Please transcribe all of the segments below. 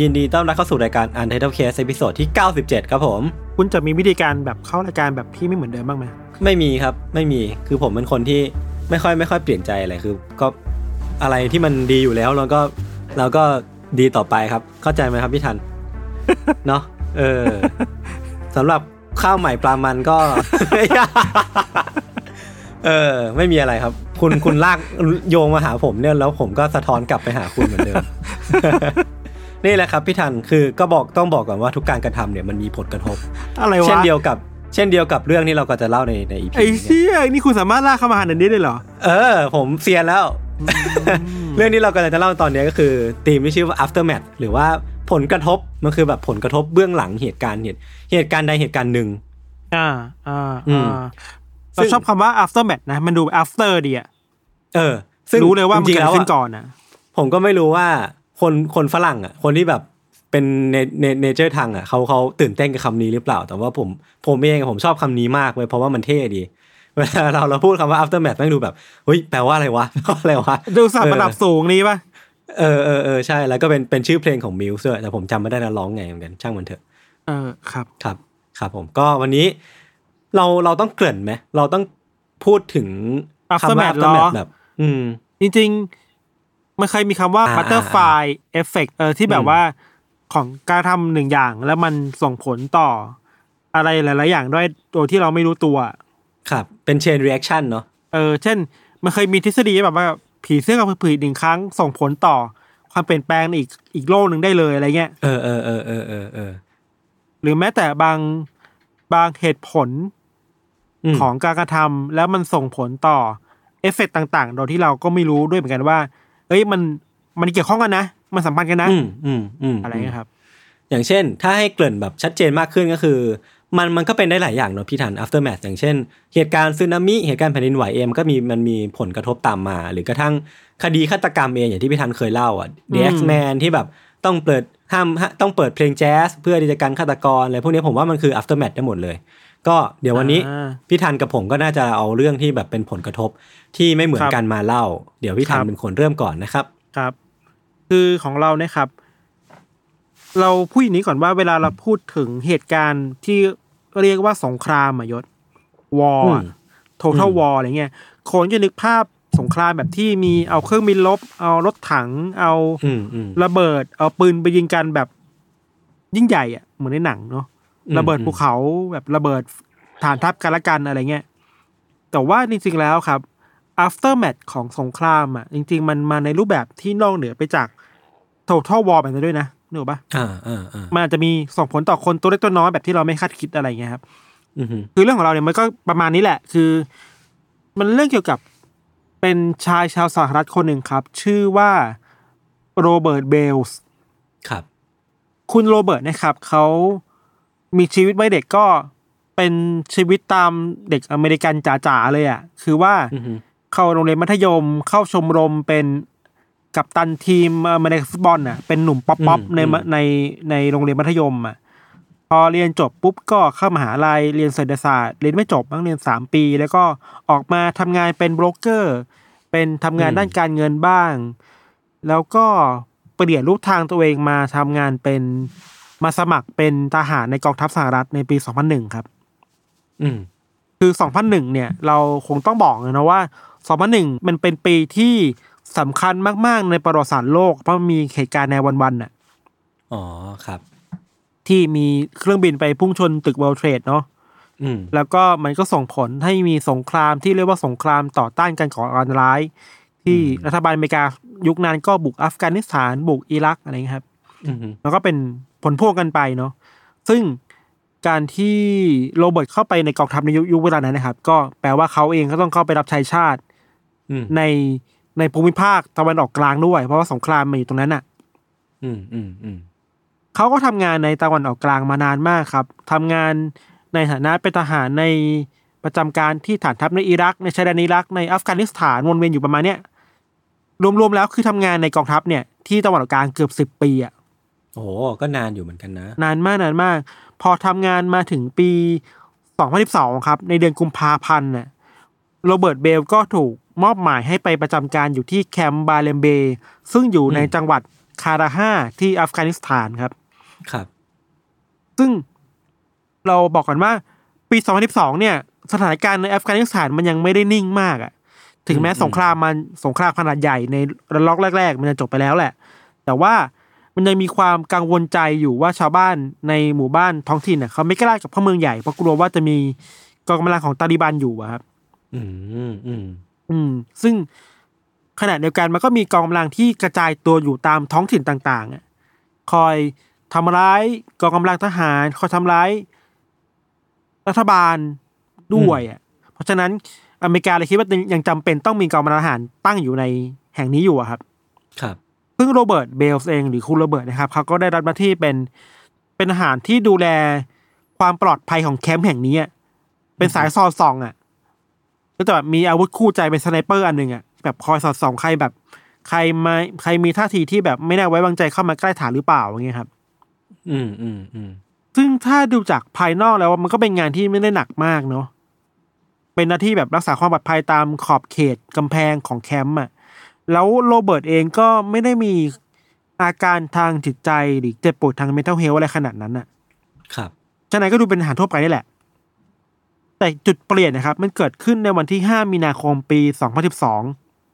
ยินดีต้อนรับเข้าสู่รายการ Untitled Case ตอนที่97ครับผมคุณจะมีวิธีการแบบเข้ารายการแบบที่ไม่เหมือนเดิมบ้างมั้ยไม่มีครับไม่มีคือผมเป็นคนที่ไม่ค่อยเปลี่ยนใจอะไรคือก็อะไรที่มันดีอยู่แล้วเราก็ดีต่อไปครับเข้าใจมั้ยครับพี่ทันเนาะสำหรับข้าวใหม่ปลามันก็ ไม่มีอะไรครับคุณลากโยงมาหาผมเนี่ยแล้วผมก็สะท้อนกลับไปหาคุณเหมือนเดิม นี่แหละครับพี่ทันคือก็ต้องบอกก่อนว่าทุกการกระทำเนี่ยมันมีผลกระทบอะไรวะเช่นเดียวกับเรื่องที่เราก็จะเล่าใน EP ไอ้เหี้ยนี่คุณสามารถลากเข้ามาหาอันนี้ได้เหรอผมเซียนแล้ว เรื่องที่เราก็จะเล่าตอนนี้ก็คือธีมที่ชื่อว่า Aftermath หรือว่าผลกระทบมันคือแบบผลกระทบเบื้องหลังเหตุการณ์ใดเหตุการณ์หนึ่งเราชอบคำว่า Aftermath นะมันดู after ดีอ่ะซึ่งรู้เลยว่ามันเกิดขึ้นก่อนนะผมก็ไม่รู้ว่าคนฝรั่งอ่ะคนที่แบบเป็นเนเจอร์ทางอ่ะเขาตื่นเต้นกับคำนี้หรือเปล่าแต่ว่าผมเองผมชอบคำนี้มากเลยเพราะว่ามันเท่ดีเวลาเราพูดคำว่า aftermath แม่งดูแบบเฮ้ยแปลว่าอะไรวะดูสับระดับสูงนี้ป่ะใช่แล้วก็เป็นชื่อเพลงของ Muse ด้วยแต่ผมจำไม่ได้นะร้องไงเหมือนกันช่างมันเถอะครับผมก็วันนี้เราต้องเกริ่นไหมเราต้องพูดถึง aftermath แบบจริงๆมันเคยมีคำว่า butterfly effect ที่แบบว่าของการทำหนึ่งอย่างแล้วมันส่งผลต่ออะไรหลายๆอย่างด้วยตัวที่เราไม่รู้ตัวครับเป็น chain reaction เนาะเช่นมันเคยมีทฤษฎีแบบว่าผีเสื้อกับผืนหนึ่งครั้งส่งผลต่อความเปลี่ยนแปลงอีกโลกหนึ่งได้เลยอะไรเงี้ยหรือแม้แต่บางเหตุผลของการกระทำแล้วมันส่งผลต่อเอฟเฟกต์ต่างๆโดยที่เราก็ไม่รู้ด้วยเหมือนกันว่าเอ้ยมันเกี่ยวข้องกันนะมันสัมพันธ์กันนะอะไรเงี้ยครับอย่างเช่นถ้าให้เกริ่นแบบชัดเจนมากขึ้นก็คือมันก็เป็นได้หลายอย่างเนาะพี่ทัน aftermath อย่างเช่นเหตุการณ์สึนามิเหตุการณ์แผ่นดินไหวเองก็มันมีผลกระทบตามมาหรือกระทั่งคดีฆาตกรรมเองอย่างที่พี่ทันเคยเล่าอ่ะ The X-Man ที่แบบต้องเปิดต้องเปิดเพลงแจ๊สเพื่อที่จะกันฆาตกรอะไรพวกนี้ผมว่ามันคือ aftermath ได้หมดเลยก็เดี๋ยววันนี้พี่ทันกับผมก็น่าจะเอาเรื่องที่แบบเป็นผลกระทบที่ไม่เหมือนกันมาเล่าเดี๋ยวพี่ทันเป็นคนเริ่มก่อนนะครับครับคือของเราเนี่ยครับเราพูดอย่างนี้ก่อนว่าเวลาเราพูดถึงเหตุการณ์ที่เรียกว่าสงครามยศวอร์ total war อะไรเงี้ยคนจะนึกภาพสงครามแบบที่มีเอาเครื่องบินรบเอารถถังเอาระเบิดเอาปืนไปยิงกันแบบยิ่งใหญ่อ่ะเหมือนในหนังเนาะระเบิดภูเขาแบบระเบิดฐานทัพกันละกันอะไรเงี้ยแต่ว่าจริงๆแล้วครับ aftermath ของสงครามอ่ะจริงๆมันมาในรูปแบบที่นอกเหนือไปจาก total war แบบนั้นด้วยนะนึกออกปะมันอาจจะมีส่งผลต่อคนตัวเล็กตัวน้อยแบบที่เราไม่คาดคิดอะไรเงี้ยครับคือเรื่องของเราเนี่ยมันก็ประมาณนี้แหละคือมันเรื่องเกี่ยวกับเป็นชายชาวสหรัฐคนหนึ่งครับชื่อว่าโรเบิร์ตเบลส์ครับคุณโรเบิร์ตนะครับเขามีชีวิตวัยเด็กก็เป็นชีวิตตามเด็กอเมริกันจ๋าๆเลยอ่ะคือว่า เข้าโรงเรียนมัธยมเข้าชมรมเป็นกัปตันทีมอเมริกันฟุตบอลน่ะเป็นหนุ่มป๊อปๆในโรงเรียนมัธยมอ่ะพอเรียนจบปุ๊บก็เข้ามหาลัยเรียนเศรษฐศาสตร์เรียนไม่จบต้องเรียน3ปีแล้วก็ออกมาทำงานเป็นโบรกเกอร์เป็นทำงานด้านการเงินบ้างแล้วก็เปลี่ยนรูปทางตัวเองมาทำงานเป็นมาสมัครเป็นทหารในกองทัพสหรัฐในปี 2001 ครับคือ 2001 เนี่ยเราคงต้องบอกเลยนะว่า 2001 มันเป็นปีที่สำคัญมากๆในประวัติศาสตร์โลกเพราะมีเหตุการณ์ในวันๆน่ะอ๋อครับที่มีเครื่องบินไปพุ่งชนตึก World Trade เนาะ แล้วก็มันก็ส่งผลให้มีสงครามที่เรียกว่าสงครามต่อต้านการก่อการร้ายที่รัฐบาลอเมริกายุคนั้นก็บุกอัฟกานิสถานบุกอิรักอะไรเงี้ยครับแล้วก็เป็นผลพวกกันไปเนาะซึ่งการที่โรเบิร์ตเข้าไปในกองทัพในยุคเวลานั้นนะครับก็แปลว่าเขาเองก็ต้องเข้าไปรับใช้ชาติในภูมิภาคตะวันออกกลางด้วยเพราะว่าสงครามมันอยู่ตรงนั้นน่ะเขาก็ทำงานในตะวันออกกลางมานานมากครับทำงานในฐานะเป็นทหารในประจำการที่ฐานทัพในอิรักในชายแดนอิรักในอัฟกานิสถานวนเวียนอยู่ประมาณเนี้ยรวมๆแล้วคือทำงานในกองทัพเนี่ยที่ตะวันออกกลางเกือบ10 ปีอ่ะโอ้ก็นานอยู่เหมือนกันนะนานมากพอทำงานมาถึงปี2012ครับในเดือนกุมภาพันธ์น่ะโรเบิร์ตเบลก็ถูกมอบหมายให้ไปประจำการอยู่ที่แคมป์บาเลมเบย์ซึ่งอยู่ในจังหวัดคาราฮาที่อัฟกานิสถานครับซึ่งเราบอกกันว่าปี2012เนี่ยสถานการณ์ในอัฟกานิสถานมันยังไม่ได้นิ่งมากอ่ะถึงแม้สงครามขนาดใหญ่ในระลอกแรกๆมันจะจบไปแล้วแหละแต่ว่ามันยังมีความกังวลใจอยู่ว่าชาวบ้านในหมู่บ้านท้องถิ่นน่ะเขาไม่กล้ากับเข้าเมืองใหญ่เพราะกลัวว่าจะมีกองกำลังของตาลิบันอยู่อ่ะครับซึ่งขณะเดียวกันมันก็มีกองกำลังที่กระจายตัวอยู่ตามท้องถิ่นต่างๆอ่ะคอยทำร้ายกองกำลังทหารคอยทำร้ายรัฐบาลด้วยอ่ะเพราะฉะนั้นอเมริกาเลยคิดว่ายังจำเป็นต้องมีกองกำลังทหารตั้งอยู่ในแห่งนี้อยู่อ่ะครับครับซึ่งโรเบิร์ตเบลส์เองหรือคุณโรเบิร์ตนะครับเขาก็ได้รับหน้าที่เป็นทหารที่ดูแลความปลอดภัยของแคมป์แห่งนี้เป็นสายสอดส่องอ่ะก็จะแบบมีอาวุธคู่ใจเป็นสไนเปอร์อันนึงอ่ะแบบคอยสอดส่องใครแบบใครมีท่าทีที่แบบไม่น่าไว้วางใจเข้ามาใกล้ฐานหรือเปล่าอย่างเงี้ยครับซึ่งถ้าดูจากภายนอกแล้วมันก็เป็นงานที่ไม่ได้หนักมากเนาะเป็นหน้าที่แบบรักษาความปลอดภัยตามขอบเขตกำแพงของแคมป์อ่ะแล้วโรเบิร์ตเองก็ไม่ได้มีอาการทางจิตใจหรือเจ็บปวดทาง mental health อะไรขนาดนั้นน่ะครับฉะนั้นก็ดูเป็นทหารทั่วไปนี่แหละแต่จุดเปลี่ยนนะครับมันเกิดขึ้นในวันที่5มีนาคมปี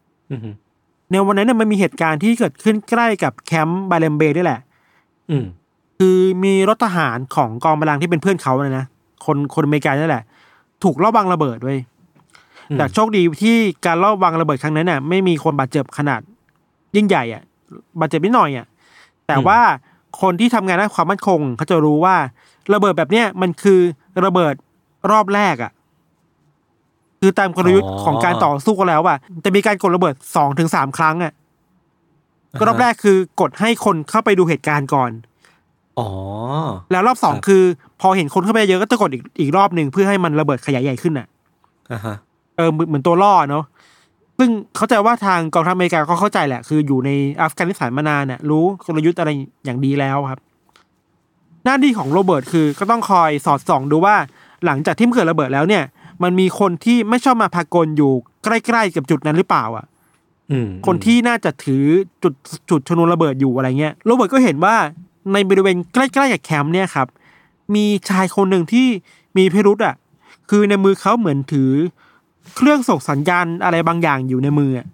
2012ในวันนั้นน่ะมันมีเหตุการณ์ที่เกิดขึ้นใกล้กับแคมป์บาเลมเบย์นี่แหละคือมีรถทหารของกองกำลังที่เป็นเพื่อนเขาเลยนะคนอเมริกันนี่แหละถูกลอบวางระเบิดไว้แต่โชคดีที่การลอบวางระเบิดครั้งนั้นน่ะไม่มีคนบาดเจ็บขนาดยิ่งใหญ่อ่ะบาดเจ็บนิดหน่อยอ่ะแต่ว่าคนที่ทำงานด้านความมั่นคงเขาจะรู้ว่าระเบิดแบบเนี้ยมันคือระเบิดรอบแรกอ่ะคือตามกลยุทธ์ของการต่อสู้กันแล้วอ่ะจะมีการกดระเบิด 2-3 ครั้งอ่ะก็รอบแรกคือกดให้คนเข้าไปดูเหตุการณ์ก่อนอ๋อแล้วรอบ2คือพอเห็นคนเข้าไปเยอะก็จะกดอีกรอบนึงเพื่อให้มันระเบิดขยายใหญ่ขึ้นน่ะเหมือนตัวล่อเนาะซึ่งเข้าใจว่าทางกองทัพอเมริกาก็เข้าใจแหละคืออยู่ในอัฟกานิสถานมานานน่ะรู้กลยุทธ์อะไรอย่างดีแล้วครับหน้าที่ของโรเบิร์ตคือก็ต้องคอยสอดส่องดูว่าหลังจากที่มันเกิดระเบิดแล้วเนี่ยมันมีคนที่ไม่ชอบมาพากลอยู่ใกล้ๆกับจุดนั้นหรือเปล่าอ่ะคนที่น่าจะถือจุดชนวนระเบิดอยู่อะไรเงี้ยโรเบิร์ตก็เห็นว่าในบริเวณใกล้ๆกับแคมป์เนี่ยครับมีชายคนหนึ่งที่มีพิรุธอ่ะคือในมือเขาเหมือนถือเครื่องส่งสัญญาณอะไรบางอย่างอยู่ในมืออ่ะ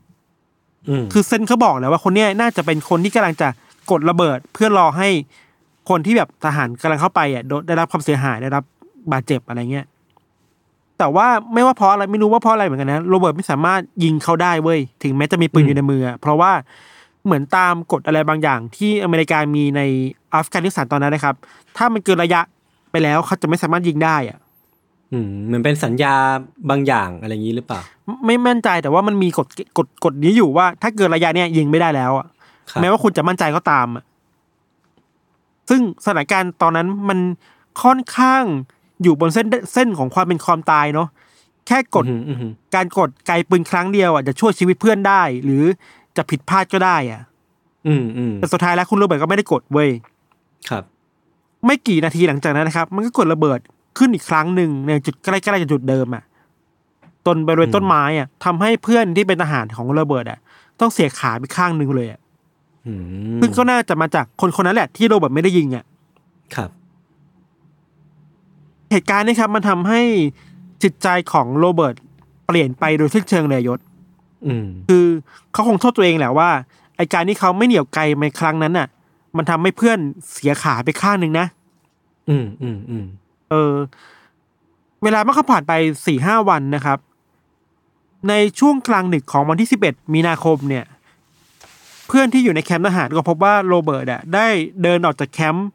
คือเซนเขาบอกแล้วว่าคนเนี้ยน่าจะเป็นคนที่กำลังจะกดระเบิดเพื่อรอให้คนที่แบบทหารกำลังเข้าไปอ่ะได้รับความเสียหายได้รับบาดเจ็บอะไรเงี้ยแต่ว่าไม่ว่าเพราะอะไรไม่รู้ว่าเพราะอะไรเหมือนกันนะโรเบิร์ตไม่สามารถยิงเขาได้เว้ยถึงแม้จะมีปืนอยู่ในมือเพราะว่าเหมือนตามกฎอะไรบางอย่างที่อเมริกามีในอัฟกานิสถานตอนนั้นนะครับถ้ามันเกินระยะไปแล้วเขาจะไม่สามารถยิงได้อ่ะมันเป็นสัญญาบางอย่างอะไรอย่างนี้หรือเปล่าไม่มั่นใจแต่ว่ามันมีกฎนี้อยู่ว่าถ้าเกินระยะเนี่ยยิงไม่ได้แล้วอ่ะแม้ว่าคุณจะมั่นใจก็ตามอ่ะซึ่งสถานการณ์ตอนนั้นมันค่อนข้างอยู่บนเส้นของความเป็นความตายเนาะแค่กดการกดไกลปืนครั้งเดียวอ่ะจะช่วยชีวิตเพื่อนได้หรือจะผิดพลาดก็ได้อ่ะแต่สุดท้ายแล้วคุณโรเบิร์ตก็ไม่ได้กดเว้ยครับไม่กี่นาทีหลังจากนั้นนะครับมันก็กดระเบิดขึ้นอีกครั้งหนึ่งในจุดใกล้ๆกับจุดเดิมอ่ะจนบริเวณต้นไม้อ่ะทำให้เพื่อนที่เป็นทหารของโรเบิร์ตอ่ะต้องเสียขาไปข้างหนึ่งเลยอ่ะซึ่งก็น่าจะมาจากคนๆนั้นแหละที่โรเบิร์ตไม่ได้ยิงอ่ะครับเหตุการณ์นี้ครับมันทำให้จิตใจของโรเบิร์ตเปลี่ยนไปโดยสิ้นเชิงเลยยศคือเขาคงโทษตัวเองแหละว่าไอ้การที่เขาไม่เหนี่ยวไกลในครั้งนั้นน่ะมันทำให้เพื่อนเสียขาไปข้างนึงนะ เวลามันก็ผ่านไป 4-5 วันนะครับในช่วงกลางดึกของวันที่11มีนาคมเนี่ยเพื่อนที่อยู่ในแคมป์ทหารก็พบว่าโรเบิร์ตอ่ะได้เดินออกจากแคมป์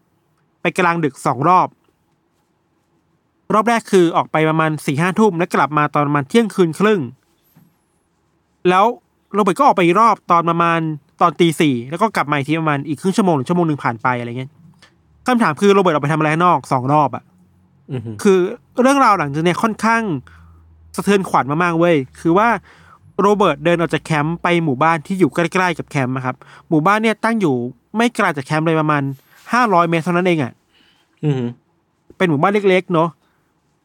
ไปกลางดึก2รอบแรกคือออกไปประมาณ 4-5 ทุ่มแล้วกลับมาตอนประมาณเที่ยงคืนครึ่งแล้วโรเบิร์ตก็ออกไปอีกรอบตอนประมาณตอน 4:00 นแล้วก็กลับมาอีกทีประมาณอีกครึ่งชั่วโมงหรือชั่วโมงนึงผ่านไปอะไรเงี้ยคำถามคือโรเบิร์ตออกไปทำอะไรนอก2รอบอ่ะคือเรื่องราวหลังจากนี้ค่อนข้างสะเทือนขวัญมากๆเว้ยคือว่าโรเบิร์ตเดินออกจากแคมป์ไปหมู่บ้านที่อยู่ใกล้ๆกับแคมป์นะครับหมู่บ้านเนี่ยตั้งอยู่ไม่ไกลจากแคมป์เลยประมาณ500 เมตรเท่านั้นเองอ่ะเป็นหมู่บ้านเล็กๆเนาะ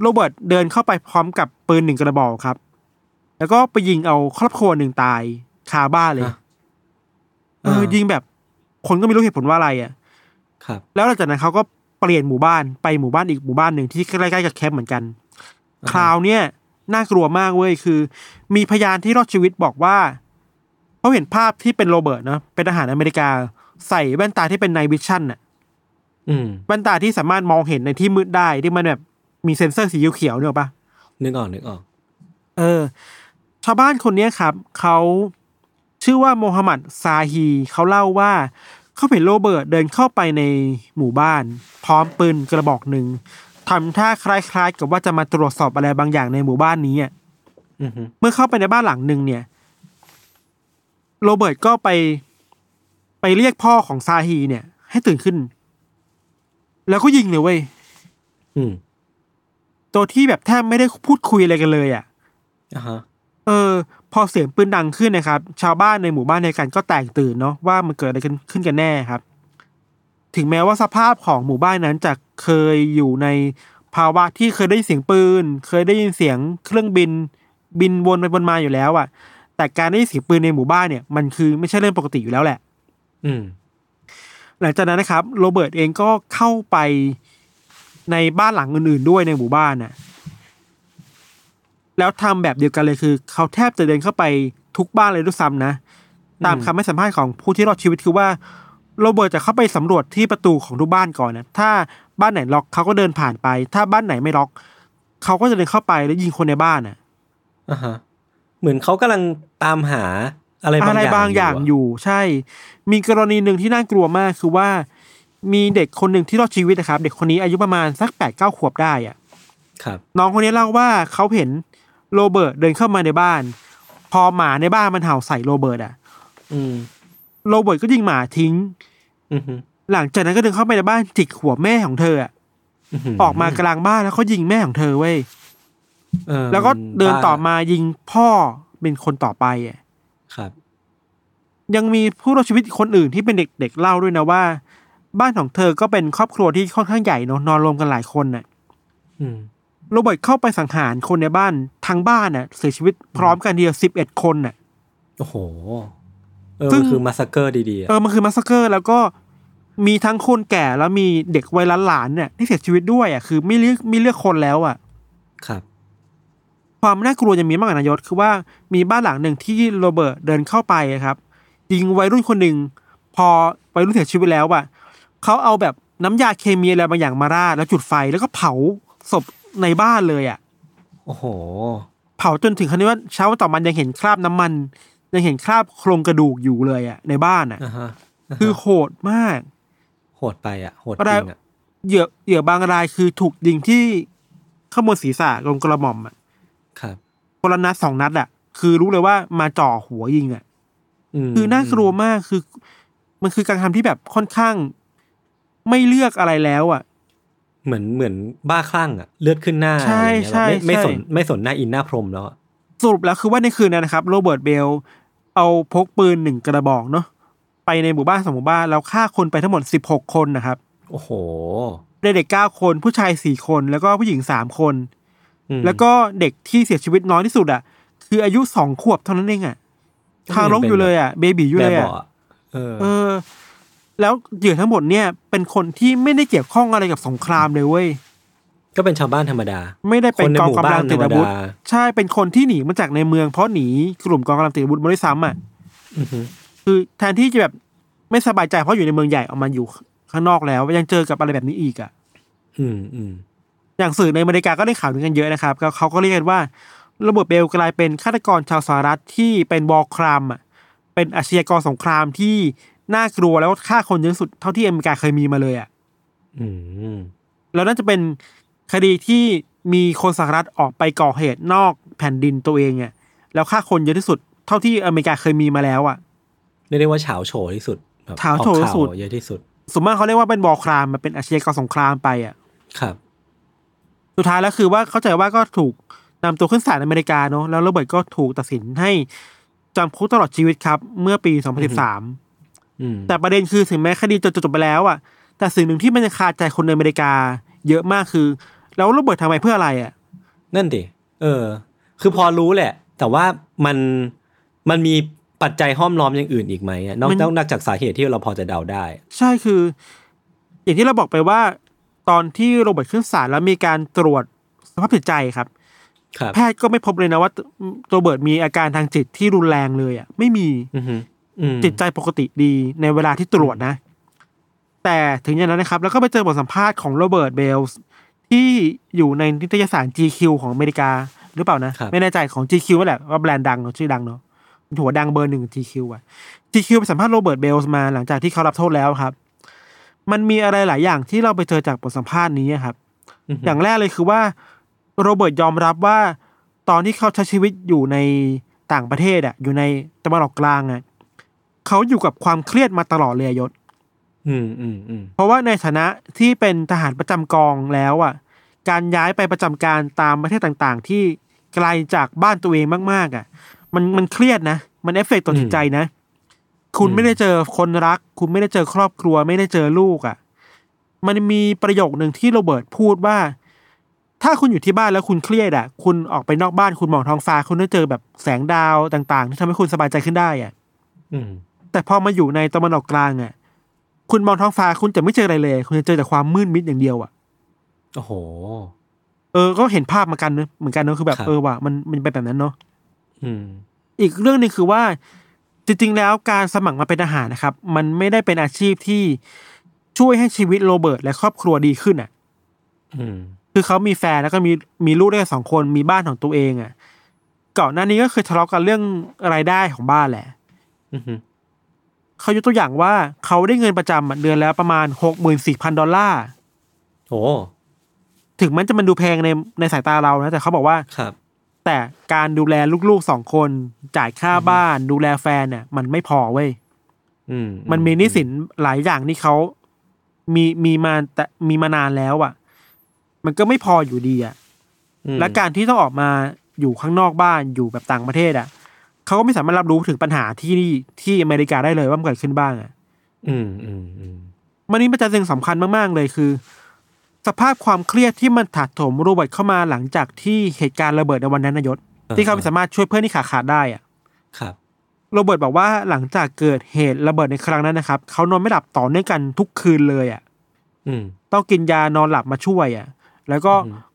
โรเบิร์ตเดินเข้าไปพร้อมกับปืน1 กระบอกครับแล้วก็ไปยิงเอาครอบครัวหนึ่งตายคาบ้านเลยยิงแบบคนก็ไม่รู้เหตุผลว่าอะไรอ่ะครับแล้วหลังจากนั้นเขาก็เปลี่ยนหมู่บ้านไปหมู่บ้านอีกหมู่บ้านหนึ่งที่ใกล้ๆกับแคมป์เหมือนกันคราวเนี้ยน่ากลัวมากเว้ยคือมีพยานที่รอดชีวิตบอกว่าเขาเห็นภาพที่เป็นโรเบิร์ตนะเป็นทหารอเมริกาใส่แว่นตาที่เป็นไนท์วิชั่นน่ะแว่นตาที่สามารถมองเห็นในที่มืดได้ที่มันแบบมีเซ็นเซอร์สีเขียวๆเนี่ยป่ะนึกออกชาวบ้านคนนี้ครับเขาชื่อว่าโมฮัมหมัดซาฮีเขาเล่าว่าเขาเห็นโรเบิร์ตเดินเข้าไปในหมู่บ้านพร้อมปืนกระบอกหนึ่งทำท่าคล้ายๆกับว่าจะมาตรวจสอบอะไรบางอย่างในหมู่บ้านนี้เมื่อเข้าไปในบ้านหลังหนึ่งเนี่ยโรเบิร์ตก็ไปเรียกพ่อของซาฮีเนี่ยให้ตื่นขึ้นแล้วก็ยิงเลยเว้ยตัวที่แบบแทบไม่ได้พูดคุยอะไรกันเลยอ่ะพอเสียงปืนดังขึ้นนะครับชาวบ้านในหมู่บ้านในกันก็แตกตื่นเนาะว่ามันเกิดอะไรขึ้นกันแน่ครับถึงแม้ว่าสภาพของหมู่บ้านนั้นจะเคยอยู่ในภาวะที่เคยได้ยินเสียงปืนเคยได้ยินเสียงเครื่องบินวนไปวนมาอยู่แล้วอ่ะแต่การได้ยินเสียงปืนในหมู่บ้านเนี่ยมันคือไม่ใช่เรื่องปกติอยู่แล้วแหละหลังจากนั้นนะครับโรเบิร์ตเองก็เข้าไปในบ้านหลังอื่นๆด้วยในหมู่บ้านน่ะแล้วทำแบบเดียวกันเลยคือเขาแทบจะเดินเข้าไปทุกบ้านเลยด้วยซ้ำนะตามคำให้สัมภาษณ์ของผู้ที่รอดชีวิตคือว่าโรเบิร์ตจะเข้าไปสำรวจที่ประตูของทุกบ้านก่อนนะถ้าบ้านไหนล็อกเขาก็เดินผ่านไปถ้าบ้านไหนไม่ล็อกเขาก็จะเดินเข้าไปแล้วยิงคนในบ้านน่ะเหมือนเขากำลังตามหาอะไรบางอย่างอยู่ใช่มีกรณีนึงที่น่ากลัวมากคือว่ามีเด็กคนหนึ่งที่รอดชีวิตนะครับเด็กคนนี้อายุประมาณสัก 8-9 ขวบได้อ่ะครับน้องคนนี้เล่าว่าเขาเห็นโรเบิร์ตเดินเข้ามาในบ้านพอหมาในบ้านมันเห่าใส่โรเบิร์ตอ่ะโรเบิร์ตก็ยิงหมาทิ้งหลังจากนั้นก็เดินเข้าไปในบ้านจิกหัวแม่ของเธออ่ะออกมากลางบ้านแล้วเขายิงแม่ของเธอเว้ยแล้วก็เดินต่อมายิงพ่อเป็นคนต่อไปอ่ะครับยังมีผู้รอดชีวิตคนอื่นที่เป็นเด็กๆเล่าด้วยนะว่าบ้านของเธอก็เป็นครอบครัวที่ค่อนข้างใหญ่เนาะนอนรวมกันหลายคนน่ะโรเบิร์ตเข้าไปสังหารคนในบ้านทั้งบ้านน่ะเสียชีวิตพร้อมกันเดียว11 คนน่ะโอ้โหซึ่งคือมาสเกอร์ดีๆมันคือมาสเกอร์แล้วก็มีทั้งคนแก่แล้วมีเด็กวัยหลานๆเนี่ยที่เสียชีวิตด้วยอ่ะคือไม่เลือกคนแล้วอ่ะครับความน่ากลัวยังมีมากกว่านายศคือว่ามีบ้านหลังนึงที่โรเบิร์ตเดินเข้าไปครับยิงวัยรุ่นคนนึงพอวัยรุ่นเสียชีวิตแล้วอ่ะเขาเอาแบบน้ำยาเคมีอะไรบางอย่างมาราดแล้วจุดไฟแล้วก็เผาศพในบ้านเลยอ่ะโอ้โหเผาจนถึงขนาดว่าเช้าต่อมายังเห็นคราบน้ำมันยังเห็นคราบโครงกระดูกอยู่เลยอ่ะในบ้านอ่ะคือโหดมากโหดไปอ่ะโหดจริงอ่ะเหยื่อบางรายคือถูกยิงที่ข้างบนศีรษะลงกระหม่อมอ่ะครับคนละนัด2 นัดอ่ะคือรู้เลยว่ามาจ่อหัวยิงอ่ะคือน่ากลัวมากคือมันคือการทำที่แบบค่อนข้างไม่เลือกอะไรแล้วอ่ะเหมือนบ้าคลั่งอ่ะเลือดขึ้นหน้าอะไรอย่างเงี้ยไม่สนหน้าอินหน้าพรมแล้วสรุปแล้วคือว่าในคืนนั้นนะครับโรเบิร์ตเบลเอาพกปืน1 กระบอกเนาะไปในหมู่บ้าน2 หมู่บ้านแล้วฆ่าคนไปทั้งหมด16 คนนะครับโอ้โหได้เด็ก9 คนผู้ชาย4 คนแล้วก็ผู้หญิง3 คนแล้วก็เด็กที่เสียชีวิตน้อยที่สุดอ่ะคืออายุ2 ขวบเท่านั้นเองอ่ะทารกอยู่เลยอ่ะเบบี๋อยู่เลยอ่ะแล้วเหยื่อทั้งหมดเนี่ยเป็นคนที่ไม่ได้เกี่ยวข้องอะไรกับสงครามเลยเว้ยก็เป็นชาวบ้านธรรมดาไม่ได้เป็นกองกำลังติดอาวุธใช่เป็นคนที่หนีมาจากในเมืองเพราะหนีกลุ่มกองกำลังติดอาวุธมาด้วยซ้ำอ่ะคือแทนที่จะแบบไม่สบายใจเพราะอยู่ในเมืองใหญ่ออกมาอยู่ข้างนอกแล้วยังเจอกับอะไรแบบนี้อีกอ่ะ อย่างสื่อในอเมริกาก็ได้ข่าวนี้กันเยอะนะครับเขาก็เรียกว่าโรเบิร์ตเบลกลายเป็นฆาตกรชาวสหรัฐที่เป็นวอร์ครามเป็นอาชญากรสงครามที่น่ากลัวแล้วฆ่าคนเยอะสุดเท่าที่อเมริกาเคยมีมาเลยอ่ะแล้วน่าจะเป็นคดีที่มีคนสหรัฐออกไปก่อเหตุนอกแผ่นดินตัวเองอ่ะแล้วฆ่าคนเยอะที่สุดเท่าที่อเมริกาเคยมีมาแล้วอ่ะเรียกได้ว่าเฉาโฉที่สุดแบบเฉาโฉสุดเยอะที่สุดสมมติเขาเรียกว่าเป็นวอร์ครามมันเป็นอาชญากรสงครามไปอ่ะครับสุดท้ายแล้วคือว่าเข้าใจว่าก็ถูกนำตัวขึ้นศาลอเมริกาเนาะแล้วโรเบิร์ตก็ถูกตัดสินให้จำคุกตลอดชีวิตครับเมื่อปี2013แต่ประเด็นคือถึงแม้คดีจะจบไปแล้วอ่ะแต่สิ่งหนึ่งที่มันยังคาใจคนในอเมริกาเยอะมากคือแล้วโรเบิร์ตทำไปเพื่ออะไรอ่ะนั่นดิคือพอรู้แหละแต่ว่ามันมีปัจจัยห้อมล้อมอย่างอื่นอีกไหมนอกจากสาเหตุที่เราพอจะเดาได้ใช่คืออย่างที่เราบอกไปว่าตอนที่โรเบิร์ตขึ้นศาลแล้วมีการตรวจสภาพจิตใจครับแพทย์ก็ไม่พบเลยนะว่าโรเบิร์ตมีอาการทางจิตที่รุนแรงเลยอ่ะไม่มีจิตใจปกติดีในเวลาที่ตรวจนะแต่ถึงอย่างนั้นนะครับแล้วก็ไปเจอบทสัมภาษณ์ของโรเบิร์ตเบลส์ที่อยู่ในนิตยสาร GQ ของอเมริกาหรือเปล่านะไม่แน่ใจของ GQ แหละว่าแบรนด์ดังเนาะชื่อดังเนาะหัวดังเบอร์1ของ GQ อ่ะ GQ ไปสัมภาษณ์โรเบิร์ตเบลส์มาหลังจากที่เขารับโทษแล้วครับมันมีอะไรหลายอย่างที่เราไปเจอจากบทสัมภาษณ์นี้ครับอย่างแรกเลยคือว่าโรเบิร์ตยอมรับว่าตอนที่เขาใช้ชีวิตอยู่ในต่างประเทศอ่ะอยู่ในตะวันออกกลางอ่ะเขาอยู่กับความเครียดมาตลอดเลยยศเพราะว่าในฐานะที่เป็นทหารประจำกองแล้วอ่ะการย้ายไปประจำการตามประเทศต่างๆที่ไกลจากบ้านตัวเองมากๆอ่ะมันเครียดนะมันเอฟเฟคต่อจิตใจนะคุณไม่ได้เจอคนรักคุณไม่ได้เจอครอบครัวไม่ได้เจอลูกอ่ะมันมีประโยคนึงที่โรเบิร์ตพูดว่าถ้าคุณอยู่ที่บ้านแล้วคุณเครียดอ่ะคุณออกไปนอกบ้านคุณมองท้องฟ้าคุณจะเจอแบบแสงดาวต่างๆที่ทำให้คุณสบายใจขึ้นได้อ่ะแต่พอมาอยู่ในตะวันออกกลางอ่ะคุณมองท้องฟ้าคุณจะไม่เจออะไรเลยคุณจะเจอแต่ความมืดมิดอย่างเดียวอ่ะโอ้โหก็เห็นภาพมากันเหมือนกันเนาะคือแบบว่ะมันเป็นแบบนั้นเนาะอีกเรื่องนึงคือว่าจริงๆแล้วการสมัครมาเป็นทหารนะครับมันไม่ได้เป็นอาชีพที่ช่วยให้ชีวิตโรเบิร์ตและครอบครัวดีขึ้นอ่ะคือเขามีแฟนแล้วก็มีลูกด้วยกัน2คนมีบ้านของตัวเองอ่ะก่อนหน้านี้ก็เคยทะเลาะกันเรื่องรายได้ของบ้านแหละเขายกตัวอย่างว่าเขาได้เงินประจำเดือนแล้วประมาณ 64,000 ดอลลาร์โหถึงมันจะมันดูแพงในสายตาเรานะแต่เขาบอกว่าแต่การดูแลลูกๆ2คนจ่ายค่าบ้านดูแลแฟนน่ะมันไม่พอเว้ยมันมีหนี้สินหลายอย่างที่เขามีมานานแล้วอ่ะมันก็ไม่พออยู่ดีอ่ะและการที่ต้องออกมาอยู่ข้างนอกบ้านอยู่แบบต่างประเทศอ่ะเขาก็ไม่สามารถรับรู้ถึงปัญหาที่อเมริกาได้เลยว่ามันเกิดขึ้นบ้างอ่ะมันนี่เป็นประเด็นสำคัญมากๆเลยคือสภาพความเครียดที่มันถาโถมโรเบิร์ตเข้ามาหลังจากที่เหตุการณ์ระเบิดในวันนั้นนายศที่เขาไม่สามารถช่วยเพื่อนที่ขาดได้อ่ะครับโรเบิร์ตบอกว่าหลังจากเกิดเหตุระเบิดในครั้งนั้นนะครับเขานอนไม่หลับต่อเนื่องกันทุกคืนเลยอ่ะต้องกินยานอนหลับมาช่วยอ่ะแล้วก็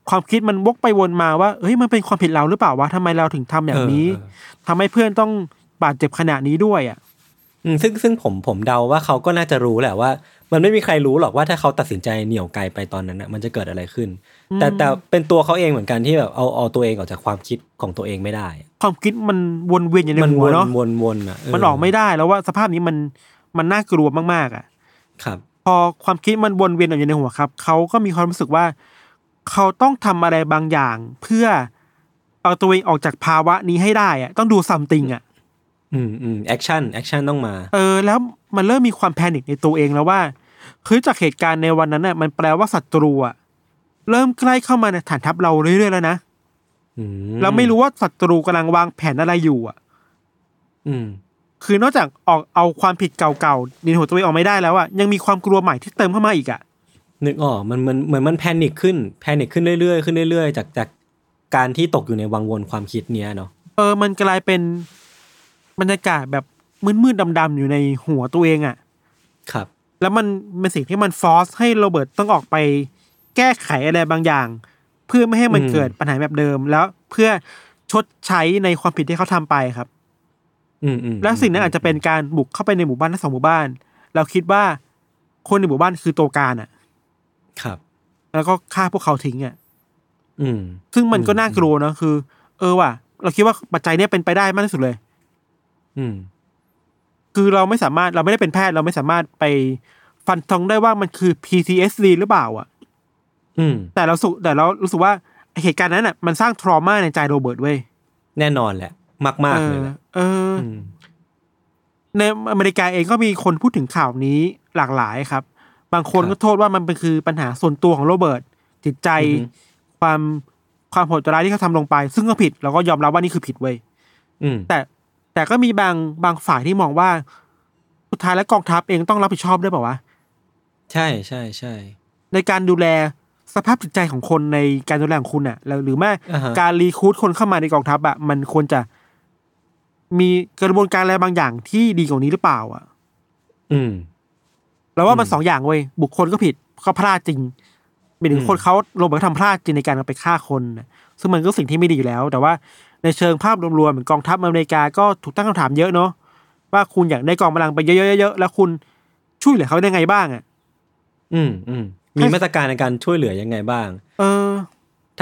ความคิดมันวกไปวนมาว่าเฮ้ยมันเป็นความผิดเราหรือเปล่าวะทำไมเราถึงทำอย่างนี้ทำให้เพื่อนต้องบาดเจ็บขนาดนี้ด้วยอ่ะซึ่งผมเดาว่าเขาก็น่าจะรู้แหละว่ามันไม่มีใครรู้หรอกว่าถ้าเขาตัดสินใจเหนี่ยวไกลไปตอนนั้นนะมันจะเกิดอะไรขึ้นแต่เป็นตัวเขาเองเหมือนกันที่แบบเอาตัวเองออกจากความคิดของตัวเองไม่ได้ความคิดมันวนเวียนอยู่ในหัวเนาะวนๆอ่ะมันออกไม่ได้แล้วว่าสภาพนี้มันน่ากลัวมากๆอ่ะครับพอความคิดมันวนเวียนอยู่ในหัวครับเขาก็มีความรู้สึกว่าเขาต้องทำอะไรบางอย่างเพื่อเอาตัวเองออกจากภาวะนี้ให้ได้อ่ะต้องดูซัมติงอ่ะแอคชั่นต้องมาแล้วมันเริ่มมีความแพนิคในตัวเองแล้วว่าคือจากเหตุการณ์ในวันนั้นน่ะมันแปลว่าศัตรูอ่ะเริ่มใกล้เข้ามาในฐานทัพเราเรื่อยๆแล้วนะเราไม่รู้ว่าศัตรูกำลังวางแผนอะไรอยู่อ่ะคือนอกจากออกเอาความผิดเก่าๆในหัวตัวเองออกไม่ได้แล้วอ่ะยังมีความกลัวใหม่ที่เติมเข้ามาอีกอ่ะนึกออกมันเหมือนมันแพนิคขึ้นเรื่อยๆจากการที่ตกอยู่ในวังวนความคิดเนี้ยเนาะมันกลายเป็นบรรยากาศแบบมืดๆดำๆอยู่ในหัวตัวเองอ่ะครับแล้วมันเป็นสิ่งที่มันฟอร์สให้โรเบิร์ตต้องออกไปแก้ไขอะไรบางอย่างเพื่อไม่ให้มันเกิดปัญหาแบบเดิมแล้วเพื่อชดใช้ในความผิดที่เขาทำไปครับแล้วสิ่งนั้นอาจจะเป็นการบุกเข้าไปในหมู่บ้านทั้งสองหมู่บ้านเราคิดว่าคนในหมู่บ้านคือตัวการอ่ะครับแล้วก็ฆ่าพวกเขาทิ้งอ่ะ ซึ่งมันก็น่ากลัวนะคือว่ะเราคิดว่าปัจจัยนี้เป็นไปได้มากที่สุดเลยคือเราไม่ได้เป็นแพทย์เราไม่สามารถไปฟันธงได้ว่ามันคือ PTSD หรือเปล่าอ่ะแต่เรารู้สึกว่าเหตุการณ์นั้นน่ะมันสร้างทรอม่าในใจโรเบิร์ตเว้ยแน่นอนแหละมากๆเลยแหละในอเมริกาเองก็มีคนพูดถึงข่าวนี้หลากหลายครับบางคนก็โทษว่ามันเป็นคือปัญหาส่วนตัวของโรเบิร์ตจิตใจความโหดร้ายที่เขาทำลงไปซึ่งก็ผิดเราก็ยอมรับว่านี่คือผิดเว้ยแต่ก็มีบางฝ่ายที่มองว่าสุดท้ายแล้วกองทัพเองต้องรับผิดชอบด้วยเปล่าวะใช่ใช่ใช่ในการดูแลสภาพจิตใจของคนในการดูแลของคุณน่ะหรือแม้การรีครูทคนเข้ามาในกองทัพอ่ะมันควรจะมีกระบวนการอะไรบางอย่างที่ดีกว่านี้หรือเปล่าอ่ะแล้วว่ามันสองอย่างเว้ยบุคคลก็ผิดเขาพลาดจริงไม่ถึงคนเขาลงไปทำพลาดจริงในการไปฆ่าคนซึ่งมันก็สิ่งที่ไม่ดีอยู่แล้วแต่ว่าในเชิงภาพรวมๆเหมือนกองทัพอเมริกาก็ถูกตั้งคำถามเยอะเนาะว่าคุณอยากได้กองกำลังไปเยอะๆๆแล้วคุณช่วยเหลือเขาได้ไงบ้างอ่ะมีมาตรการในการช่วยเหลือยังไงบ้าง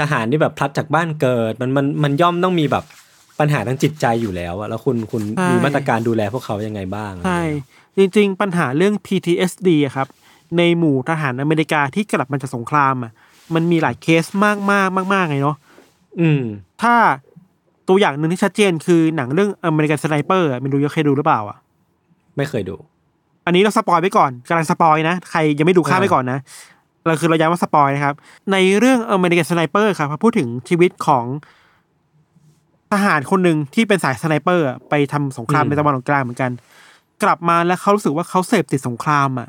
ทหารที่แบบพลัดจากบ้านเกิดมันย่อมต้องมีแบบปัญหาทางจิตใจอยู่แล้วอะแล้วคุณมีมาตรการดูแลพวกเขายังไงบ้างใช่จริงๆปัญหาเรื่อง PTSD อะครับในหมู่ทหารอเมริกาที่กลับมาจากสงครามอะมันมีหลายเคสมากๆไงเนาะถ้าตัวอย่างหนึ่งที่ชัดเจนคือหนังเรื่อง American Sniper อ่ะไม่รู้เคยดูหรือเปล่าอ่ะไม่เคยดูอันนี้เราสปอยไว้ก่อนกำลังสปอยนะใครยังไม่ดูข้ามไปก่อนนะเราคือเราย้ำว่าสปอยนะครับในเรื่อง American Sniper ครับพูดถึงชีวิตของทหารคนหนึ่งที่เป็นสายสไนเปอร์ไปทำสงครามในตะวันออกกลางเหมือนกันกลับมาแล้วเขารู้สึกว่าเขาเสพติดสงครามอ่ะ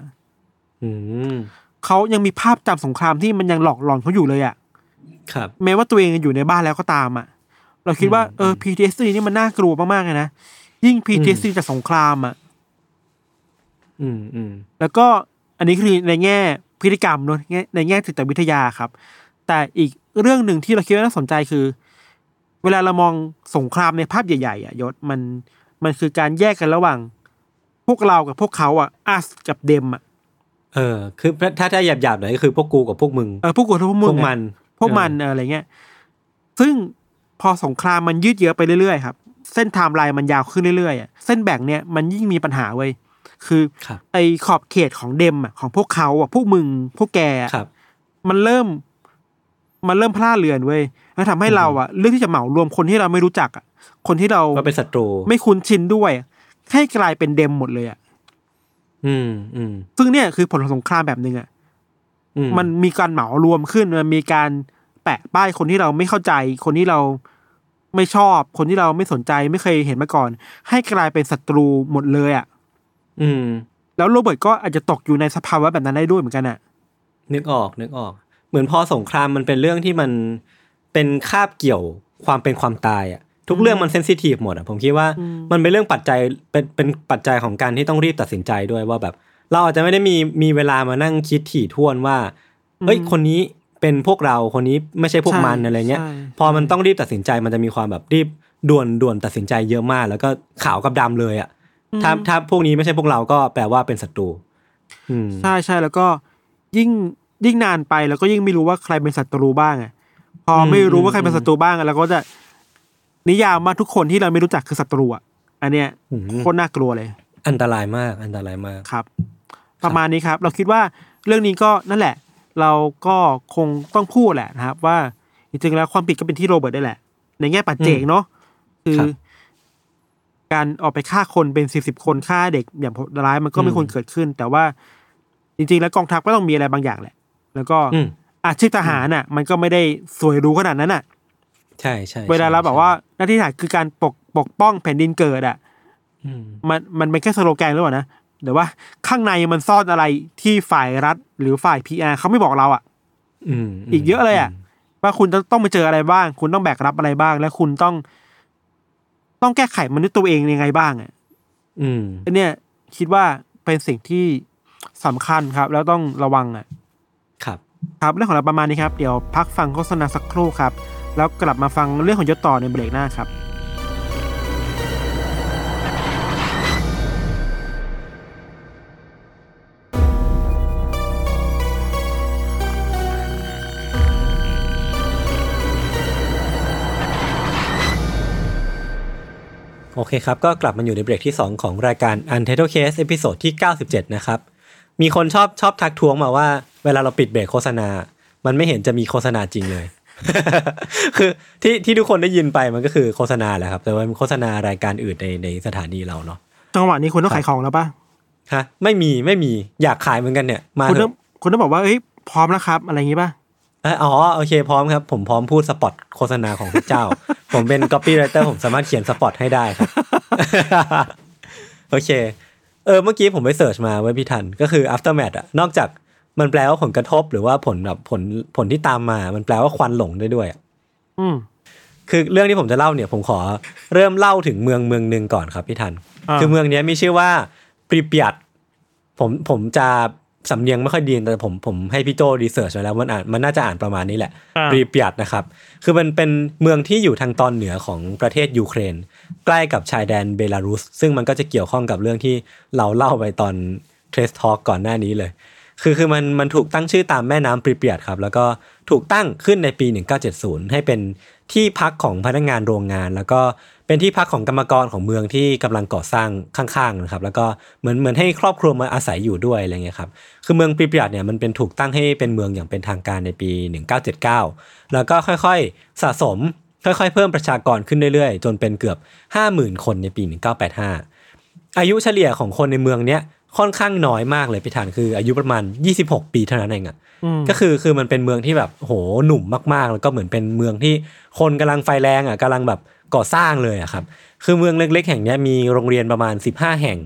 เขายังมีภาพจำสงครามที่มันยังหลอกหลอนเขาอยู่เลยอ่ะครับแม้ว่าตัวเองอยู่ในบ้านแล้วก็ตามอ่ะเราคิดว่าPTSD นี่มันน่ากลัวมากๆเลยนะยิ่ง PTSD จากสงครามอ่ะแล้วก็อันนี้คือในแง่พฤติกรรมเนอะในแง่จิตวิทยาครับแต่อีกเรื่องหนึ่งที่เราคิดว่าน่าสนใจคือเวลาเรามองสงครามในภาพใหญ่ๆอ่ะยศมันคือการแยกกันระหว่างพวกเรากับพวกเขาอ่ะ us กับthem อ่ะคือถ้าหยาบๆหน่อยก็คือพวกกูกับพวกมึงพวกกูกับพวกมึงพวกมันอะไรเงี้ยซึ่งพอสงครามมันยืดเยื้อไปเรื่อยๆครับเส้นไทม์ไลน์มันยาวขึ้นเรื่อยๆอ่ะเส้นแบ่งเนี่ยมันยิ่งมีปัญหาเว้ยคือไอ้ขอบเขตของเดมอ่ะของพวกเขาอ่ะพวกมึงพวกแกมันเริ่มพลาดเลือนเว้ยแล้วทำให้เราอ่ะเลือกที่จะเหมารวมคนที่เราไม่รู้จักอ่ะคนที่เราเป็นศัตรูไม่คุ้นชินด้วยให้กลายเป็นเดมหมดเลยอ่ะซึ่งเนี่ยคือผลของสงครามแบบนึงอ่ะมันมีการเหมารวมขึ้นมันมีการแปะป้ายคนที่เราไม่เข้าใจคนที่เราไม่ชอบคนที่เราไม่สนใจไม่เคยเห็นมาก่อนให้กลายเป็นศัตรูหมดเลยอ่ะแล้วโรเบิร์ตก็อาจจะตกอยู่ในสภาวะแบบนั้นได้ด้วยเหมือนกันอ่ะนึกออกเหมือนพอสงครามมันเป็นเรื่องที่มันเป็นคาบเกี่ยวความเป็นความตายอ่ะทุกเรื่องมันเซนซิทีฟหมดอ่ะผมคิดว่ามันเป็นเรื่องปัจจัยเป็นปัจจัยของการที่ต้องรีบตัดสินใจด้วยว่าแบบเราอาจจะไม่ได้มีเวลามานั่งคิดถี่ถ้วนว่าเฮ้ยคนนี้เป็นพวกเราคนนี้ไม่ใช่พวกมันอะไรเงี้ยพอมันต้องรีบตัดสินใจมันจะมีความแบบรีบด่วนตัดสินใจเยอะมากแล้วก็ขาวกับดำเลยอ่ะถ้าพวกนี้ไม่ใช่พวกเราก็แปลว่าเป็นศัตรูใช่ใช่แล้วก็ยิ่งนานไปแล้วก็ยิ่งไม่รู้ว่าใครเป็นศัตรูบ้างอ่ะพอไม่รู้ว่าใครเป็นศัตรูบ้างแล้วก็จะนิยามว่าทุกคนที่เราไม่รู้จักคือศัตรูอ่ะอันเนี้ยโคตรน่ากลัวเลยอันตรายมากครับประมาณนี้ครับเราคิดว่าเรื่องนี้ก็นั่นแหละเราก็คงต้องพูดแหละนะครับว่าจริงๆแล้วความผิดก็เป็นที่โรเบิร์ตได้แหละในแง่ปัจเจกเนาะคือการออกไปฆ่าคนเป็น40คนฆ่าเด็กอย่างโหดร้ายมันก็ไม่ควรเกิดขึ้นแต่ว่าจริงๆแล้วกองทัพก็ต้องมีอะไรบางอย่างแหละแล้วก็อาชีพทหารน่ะมันก็ไม่ได้สวยรู้ขนาดนั้นน่ะใช่ๆเวลาเราบอกว่าหน้าที่ทหารคือการปกป้องแผ่นดินเกิดอ่ะมันเป็นแค่สโลแกนหรือเปล่านะแต่ว่าข้างในมันซ่อนอะไรที่ฝ่ายรัฐหรือฝ่าย PR เขาไม่บอกเราอ่ะอีกเยอะเลยอ่ะว่าคุณต้องไปเจออะไรบ้างคุณต้องแบกรับอะไรบ้างและคุณต้องแก้ไขมันด้วยตัวเองยังไงบ้างอ่ะอันเนี้ยคิดว่าเป็นสิ่งที่สำคัญครับแล้วต้องระวังอ่ะครับเรื่องของเราประมาณนี้ครับเดี๋ยวพักฟังโฆษณาสักครู่ครับแล้วกลับมาฟังเรื่องของยศต่อในเบรกหน้าครับ โอเคครับก็กลับมาอยู่ในเบรกที่2ของรายการ Untitled Case เอพิโซดที่97นะครับมีคนชอบทักท้วงมาว่าเวลาเราปิดเบรกโฆษณามันไม่เห็นจะมีโฆษณาจริงเลย คือที่ทุกคนได้ยินไปมันก็คือโฆษณาแหละครับแต่ว่าโฆษณารายการอื่นในสถานีเราเนาะจังหวะนี้คุณต้องขายของแล้วป่ะฮะไม่มีอยากขายเหมือนกันเนี่ยมาคุณต้องบอกว่าเฮ้ยพร้อมแล้วครับอะไรอย่างงี้ป่ะอ๋อโอเคพร้อมครับผมพร้อมพูดสปอตโฆษณาของพระเจ้า ผมเป็น copywriter ผมสามารถเขียนสปอตให้ได้ครับ โอเคเมื่อกี้ผมไปเสิร์ชมาไว้พี่ทันก็คือ aftermath อ่ะนอกจากมันแปลว่าผลกระทบหรือว่าผลแบบผลที่ตามมามันแปลว่าควันหลงได้ด้วยคือเรื่องที่ผมจะเล่าเนี่ยผมขอเริ่มเล่าถึงเมืองนึงก่อนครับพี่ทันคือเมืองนี้มีชื่อว่าปริเปียตผมจะสำเนียงไม่ค่อยดีแต่ผมให้พี่โจรีเสิร์ชไว้แล้วมันน่าจะอ่านประมาณนี้แหละปริเปียตนะครับคือมันเป็นเมืองที่อยู่ทางตอนเหนือของประเทศยูเครนใกล้กับชายแดนเบลารุสซึ่งมันก็จะเกี่ยวข้องกับเรื่องที่เราเล่าไปตอนเทรสทอล์กก่อนหน้านี้เลยคือมันถูกตั้งชื่อตามแม่น้ำปริเปียตครับแล้วก็ถูกตั้งขึ้นในปี1970ให้เป็นที่พักของพนักงานโรงงานแล้วก็เป็นที่พักของกรรมกรของเมืองที่กำลังก่อสร้างข้างๆนะครับแล้วก็เหมือนให้ครอบครัวมาอาศัยอยู่ด้วยอะไรเงี้ยครับคือเมืองปริเปียตเนี่ยมันเป็นถูกตั้งให้เป็นเมืองอย่างเป็นทางการในปี1979แล้วก็ค่อยๆสะสมค่อยๆเพิ่มประชากรขึ้นเรื่อยๆจนเป็นเกือบ 50,000 คนในปี1985อายุเฉลี่ยของคนในเมืองเนี้ยค่อนข้างน้อยมากเลยพี่ฐานคืออายุประมาณ26ปีเท่านั้นเองอ่ะก็คือมันเป็นเมืองที่แบบโหหนุ่มมากๆแล้วก็เหมือนเป็นเมืองที่คนกำลังไฟแรงอ่ะกำลังแบบก่อสร้างเลยอ่ะครับคือเมืองเล็กๆแห่งนี้มีโรงเรียนประมาณ15แห่ง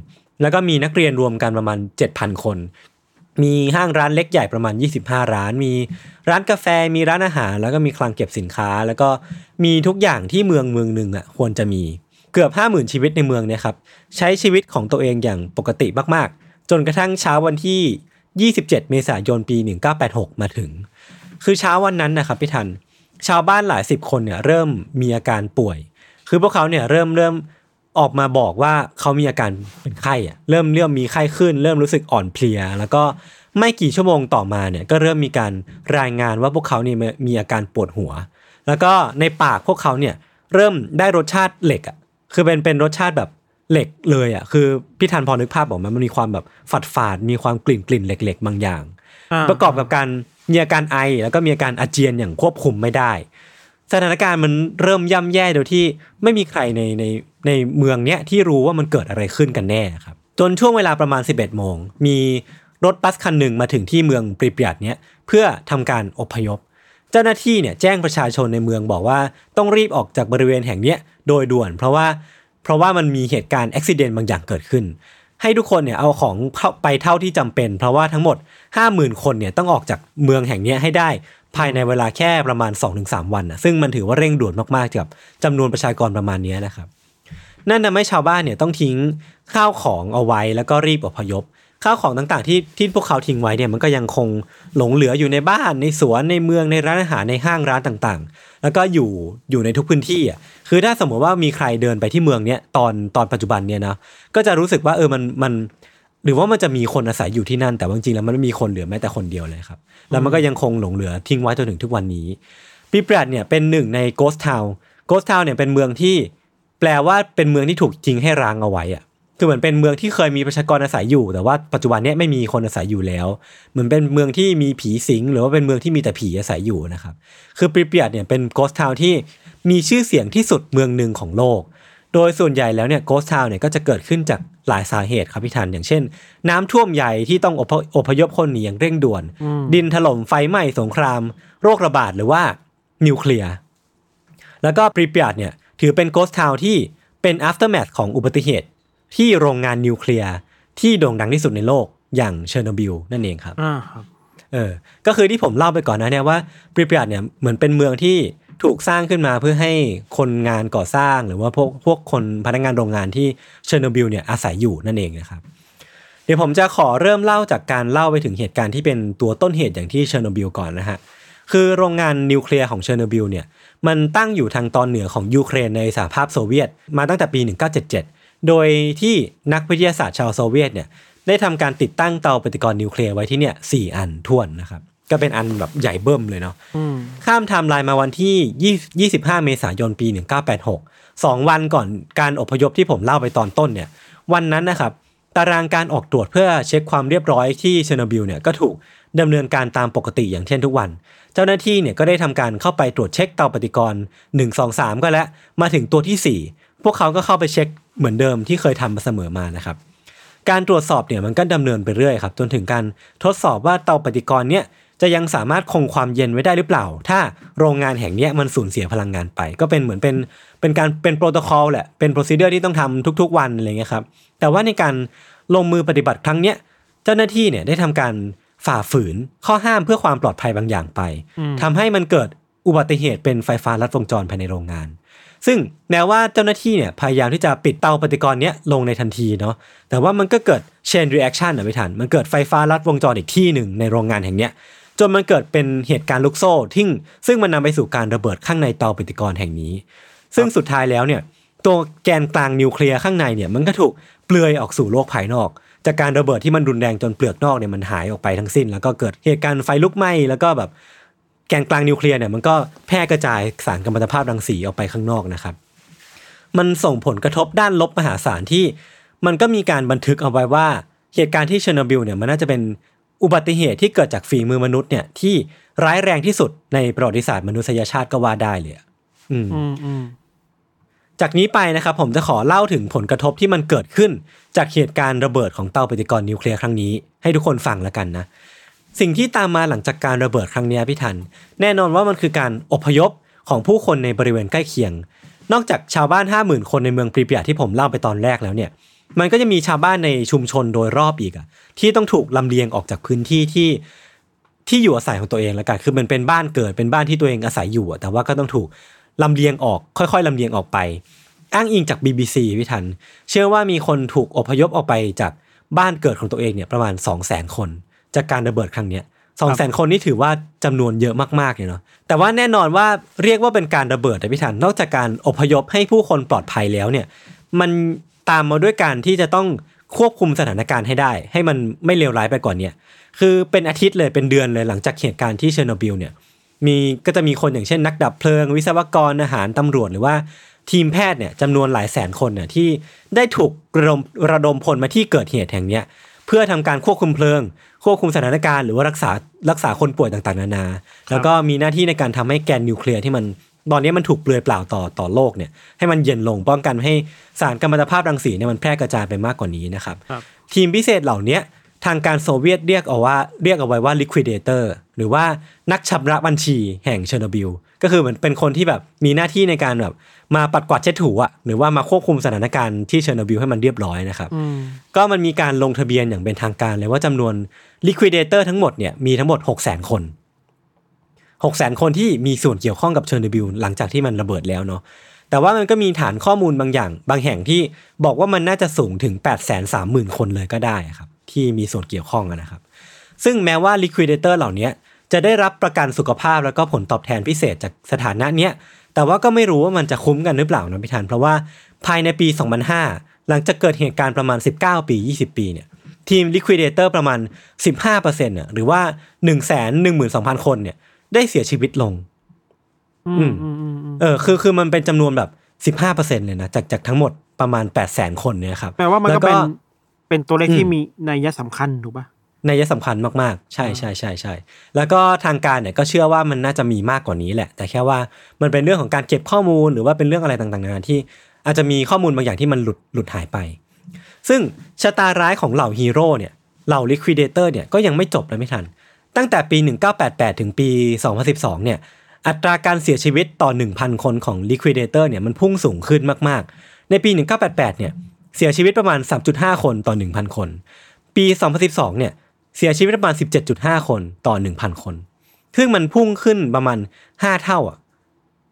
แล้วก็มีนักเรียนรวมกันประมาณ 7,000 คนมีห้างร้านเล็กใหญ่ประมาณ25ร้านมีร้านกาแฟมีร้านอาหารแล้วก็มีคลังเก็บสินค้าแล้วก็มีทุกอย่างที่เมืองนึงอ่ะควรจะมีเกือบ 50,000 ชีวิตในเมืองเนี่ยครับใช้ชีวิตของตัวเองอย่างปกติมากๆจนกระทั่งเช้าวันที่27เมษายนปี1986มาถึงคือเช้าวันนั้นนะครับพี่ทันชาวบ้านหลายสิบคนเนี่ยเริ่มมีอาการป่วยคือพวกเขาเนี่ยเริ่มออกมาบอกว่าเขามีอาการเป็นไข้อ่ะเริ่มมีไข้ขึ้นเริ่มรู้สึกอ่อนเพลียแล้วก็ไม่กี่ชั่วโมงต่อมาเนี่ยก็เริ่มมีการรายงานว่าพวกเขาเนี่ยมีอาการปวดหัวแล้วก็ในปากพวกเขาเนี่ยเริ่มได้รสชาติเหล็กอ่ะคือเป็นรสชาติแบบเหล็กเลยอ่ะคือพี่ทันพอนึกภาพออกมันมีความแบบฝาดมีความกลิ่นเหล็กๆบางอย่างประกอบกับการมีอาการไอแล้วก็มีอาการอาเจียนอย่างควบคุมไม่ได้สถานการณ์มันเริ่มย่ำแย่โดยที่ไม่มีใครในเมืองเนี้ยที่รู้ว่ามันเกิดอะไรขึ้นกันแน่ครับจนช่วงเวลาประมาณ 11 โมงมีรถบัสคันหนึ่งมาถึงที่เมืองปริเปียตเนี้ยเพื่อทำการอพยพเจ้าหน้าที่เนี่ยแจ้งประชาชนในเมืองบอกว่าต้องรีบออกจากบริเวณแห่งเนี้ยโดยด่วนเพราะว่ามันมีเหตุการณ์อุบัติเหตุบางอย่างเกิดขึ้นให้ทุกคนเนี่ยเอาของไปเท่าที่จำเป็นเพราะว่าทั้งหมด 50,000 คนเนี่ยต้องออกจากเมืองแห่งเนี้ยให้ได้ภายในเวลาแค่ประมาณ 2-3 วันนะซึ่งมันถือว่าเร่งด่วนมากๆกับจำนวนประชากรประมาณนี้นะครับนั่นทำให้ชาวบ้านเนี่ยต้องทิ้งข้าวของเอาไว้แล้วก็รีบอพยพข้าวของต่างๆที่พวกเขาทิ้งไว้เนี่ยมันก็ยังคงหลงเหลืออยู่ในบ้านในสวนในเมืองในร้านอาหารในห้างร้านต่างๆแล้วก็อยู่ในทุกพื้นที่อ่ะคือถ้าสมมติว่ามีใครเดินไปที่เมืองเนี้ยตอนปัจจุบันเนี่ยนะก็จะรู้สึกว่ามันหรือว่ามันจะมีคนอาศัยอยู่ที่นั่นแต่จริงๆแล้วมันไม่มีคนเหลือแม้แต่คนเดียวเลยครับแล้วมันก็ยังคงหลงเหลือทิ้งไว้จนถึงทุกวันนี้ปริเปียตเนี่ยเป็นหนึ่งในโกสต์ทาวน์เนี่ยเป็นเมืองที่แปลว่าเป็นเมืองที่ถูกทิ้งให้ร้างเอาไว้อ่ะคือเหมือนเป็นเมืองที่เคยมีประชากรอาศัยอยู่แต่ว่าปัจจุบันนี้ไม่มีคนอาศัยอยู่แล้วเหมือนเป็นเมืองที่มีผีสิงหรือว่าเป็นเมืองที่มีแต่ผีอาศัยอยู่นะครับคือปริเปียตเนี่ยเป็นโกสต์ทาวน์ที่มีชื่อเสียงที่สุดเมืองนึงของโลกโดยส่วนใหญ่แล้วเนี่ยโกสต์ทาวน์เนี่ยก็จะเกิดขึ้นจากหลายสาเหตุครับพี่ทันอย่างเช่นน้ำท่วมใหญ่ที่ต้องอพยพคนหนีอย่างเร่งด่วนดินถล่มไฟไหม้สงครามโรคระบาดหรือว่านิวเคลียร์แล้วก็ปริเปียตเนี่ยถือเป็นโกสต์ทาวน์ที่เป็น aftermath ของอุบัติเหตุที่โรงงานนิวเคลียร์ที่โด่งดังที่สุดในโลกอย่างเชอร์โนบิลนั่นเองครับก็คือที่ผมเล่าไปก่อนนะเนี่ยว่าปริเปียตเนี่ยเหมือนเป็นเมืองที่ถูกสร้างขึ้นมาเพื่อให้คนงานก่อสร้างหรือว่าพวกคนพนักงานโรงงานที่เชอร์โนบิลเนี่ยอาศัยอยู่นั่นเองนะครับเดี๋ยวผมจะขอเริ่มเล่าจากการเล่าไปถึงเหตุการณ์ที่เป็นตัวต้นเหตุอย่างที่เชอร์โนบิลก่อนนะฮะคือโรงงานนิวเคลียร์ของเชอร์โนบิลเนี่ยมันตั้งอยู่ทางตอนเหนือของยูเครนในสหภาพโซเวียตมาตั้งแต่ปี1977โดยที่นักวิทยาศาสตร์ชาวโซเวียตเนี่ยได้ทำการติดตั้งเตาปฏิกรณ์นิวเคลียร์ไว้ที่เนี่ย4 อันถ้วนนะครับ ก็เป็นอันแบบใหญ่เบิ่มเลยเนาะข้ามไทม์ไลน์มาวันที่25เมษายนปี1986 2 วันก่อนการอพยพที่ผมเล่าไปตอนต้นเนี่ยวันนั้นนะครับตารางการออกตรวจเพื่อเช็คความเรียบร้อยที่เชอร์โนบิลเนี่ยก็ถูกดำเนินการตามปกติอย่างเช่นทุกวันเจ้าหน้าที่เนี่ยก็ได้ทำการเข้าไปตรวจเช็คเตาปฏิกรณ์1 2 3ก็แล้วมาถึงตัวที่4พวกเขาก็เข้าไปเช็คเหมือนเดิมที่เคยทำมาเสมอมานะครับการตรวจสอบเนี่ยมันก็ดำเนินไปเรื่อยครับจนถึงการทดสอบว่าเตาปฏิกรณ์เนี่ยจะยังสามารถคงความเย็นไว้ได้หรือเปล่าถ้าโรงงานแห่งนี้มันสูญเสียพลังงานไปก็เป็นเหมือนเป็นการเป็นโปรโตคอลแหละเป็นโปรซีเจอร์ที่ต้องทำทุกๆวันอะไรเงี้ยครับแต่ว่าในการลงมือปฏิบัติครั้งเนี้ยเจ้าหน้าที่เนี่ยได้ทำการฝ่าฝืนข้อห้ามเพื่อความปลอดภัยบางอย่างไปทำให้มันเกิดอุบัติเหตุเป็นไฟฟ้าลัดวงจรภายในโรงงานซึ่งแม้ว่าเจ้าหน้าที่เนี่ยพยายามที่จะปิดเตาปฏิกรณ์เนี้ยลงในทันทีเนาะแต่ว่ามันก็เกิด chain reaction ไม่ทันมันเกิดไฟฟ้าลัดวงจรอีกที่หนึ่งในโรงงานแห่งเนี้ยจนมันเกิดเป็นเหตุการณ์ลูกโซ่ที่ซึ่งมันนำไปสู่การระเบิดข้างในเตาปฏิกรณ์แห่งนี้ซึ่งสุดท้ายแล้วเนี่ยตัวแกนกลางนิวเคลียร์ข้างในเนี่ยมันก็ถูกเปลือยออกสู่โลกภายนอกจากการระเบิดที่มันรุนแรงจนเปลือกนอกเนี่ยมันหายออกไปทั้งสิ้นแล้วก็เกิดเหตุการณ์ไฟลุกไหม้แล้วก็แบบแกนกลางนิวเคลียร์เนี่ยมันก็แพร่กระจายสารกัมมันตภาพรังสีออกไปข้างนอกนะครับมันส่งผลกระทบด้านลบมหาศาลที่มันก็มีการบันทึกเอาไว้ว่าเหตุการณ์ที่เชอร์โนบิลเนี่ยมันน่าจะเป็นอุบัติเหตุที่เกิดจากฝีมือมนุษย์เนี่ยที่ร้ายแรงที่สุดในประวัติศาสตร์มนุษยชาติก็ว่าได้เลยจากนี้ไปนะครับผมจะขอเล่าถึงผลกระทบที่มันเกิดขึ้นจากเหตุการณ์ระเบิดของเตาปฏิกรณ์นิวเคลียร์ครั้งนี้ให้ทุกคนฟังแล้วกันนะสิ่งที่ตามมาหลังจากการระเบิดครั้งนี้พี่ทันแน่นอนว่ามันคือการอพยพของผู้คนในบริเวณใกล้เคียงนอกจากชาวบ้าน 50,000 คนในเมืองปริเปียที่ผมเล่าไปตอนแรกแล้วเนี่ยมันก็จะมีชาวบ้านในชุมชนโดยรอบอีกอ่ะที่ต้องถูกลำเลียงออกจากพื้นที่ที่อยู่อาศัยของตัวเองแล้วกันคือมันเป็นบ้านเกิดเป็นบ้านที่ตัวเองอาศัยอยู่แต่ว่าก็ต้องถูกลำเลียงออกค่อยๆลำเลียงออกไปอ้างอิงจาก BBC พี่ทันเชื่อว่ามีคนถูกอพยพออกไปจากบ้านเกิดของตัวเองเนี่ยประมาณ 200,000 คนจากการระเบิดครั้งเนี้ย 200,000 คนนี่ถือว่าจำนวนเยอะมากๆเลยเนาะแต่ว่าแน่นอนว่าเรียกว่าเป็นการระเบิดนะพี่ทันนอกจากการอพยพให้ผู้คนปลอดภัยแล้วเนี่ยมันตามมาด้วยการที่จะต้องควบคุมสถานการณ์ให้ได้ให้มันไม่เลวร้ายไปกว่านี้คือเป็นอาทิตย์เลยเป็นเดือนเลยหลังจากเหตุการณ์ที่เชอร์โนบิลเนี่ยมีก็จะมีคนอย่างเช่นนักดับเพลิงวิศวกรอาหารตำรวจหรือว่าทีมแพทย์เนี่ยจำนวนหลายแสนคนเนี่ยที่ได้ถูกระดมพลมาที่เกิดเหตุแห่งเนี้ยเพื่อทำการควบคุมเพลิงควบคุมสถานการณ์หรือว่ารักษาคนป่วยต่างๆนานาแล้วก็มีหน้าที่ในการทำให้แกนนิวเคลียร์ที่มันตอนนี้มันถูกเปลือยเปล่าต่อโลกเนี่ยให้มันเย็นลงป้องกันให้สารกัมมันตภาพรังสีเนี่ยมันแพร่กระจายไปมากกว่านี้นะครับทีมพิเศษเหล่านี้ทางการโซเวียตเรียกเอาไว้ว่า liquidator หรือว่านักชำระบัญชีแห่งเชอร์โนบิลก็คือเหมือนเป็นคนที่แบบมีหน้าที่ในการแบบมาปัดกวาดเช็ดถูหรือว่ามาควบคุมสถานการณ์ที่เชอร์โนบิลให้มันเรียบร้อยนะครับก็มันมีการลงทะเบียนอย่างเป็นทางการเลยว่าจำนวน liquidator ทั้งหมดเนี่ยมีทั้งหมด 600,000 คน600,000 คนที่มีส่วนเกี่ยวข้องกับเชอร์โนบิลหลังจากที่มันระเบิดแล้วเนาะแต่ว่ามันก็มีฐานข้อมูลบางอย่างบางแห่งที่บอกว่ามันน่าจะสูงถึง 830,000 คนเลยก็ได้ครับที่มีส่วนเกี่ยวข้องนะครับซึ่งแม้ว่า liquidator เหล่านี้จะได้รับประกันสุขภาพแล้วก็ผลตอบแทนพิเศษจากสถานะเนี้ยแต่ว่าก็ไม่รู้ว่ามันจะคุ้มกันหรือเปล่านะพี่ทันเพราะว่าภายในปี 2005 หลังจากเกิดเหตุการณ์ประมาณ 19 ปี 20 ปีเนี่ยทีม liquidator ประมาณ 15% น่ะหรือว่า 112,000 คนเนี่ยได้เสียชีวิตลงคือมันเป็นจำนวนแบบ 15% เลยนะจากทั้งหมดประมาณ 800,000 คนเนี่ยครับแปลว่ามันก็เป็นตัวเลขที่มีนัยสำคัญถูกป่ะนัยสำคัญมากๆใช่ๆๆๆแล้วก็ทางการเนี่ยก็เชื่อว่ามันน่าจะมีมากกว่านี้แหละแต่แค่ว่ามันเป็นเรื่องของการเก็บข้อมูลหรือว่าเป็นเรื่องอะไรต่างๆนานาที่อาจจะมีข้อมูลบางอย่างที่มันหลุดหายไปซึ่งชะตาร้ายของเหล่าฮีโร่เนี่ยเหล่า liquidator เนี่ยก็ยังไม่จบเลยไม่ทันตั้งแต่ปี1988ถึงปี2012เนี่ยอัตราการเสียชีวิตต่อ 1,000 คนของ liquidator เนี่ยมันพุ่งสูงขึ้นมากๆในปี1988เนี่ยเสียชีวิตประมาณ 3.5 คนต่อ 1,000 คนปี2012เนี่ยเสียชีวิตประมาณ 17.5 คนต่อ 1,000 คนซึ่งมันพุ่งขึ้นประมาณ5เท่าอ่ะ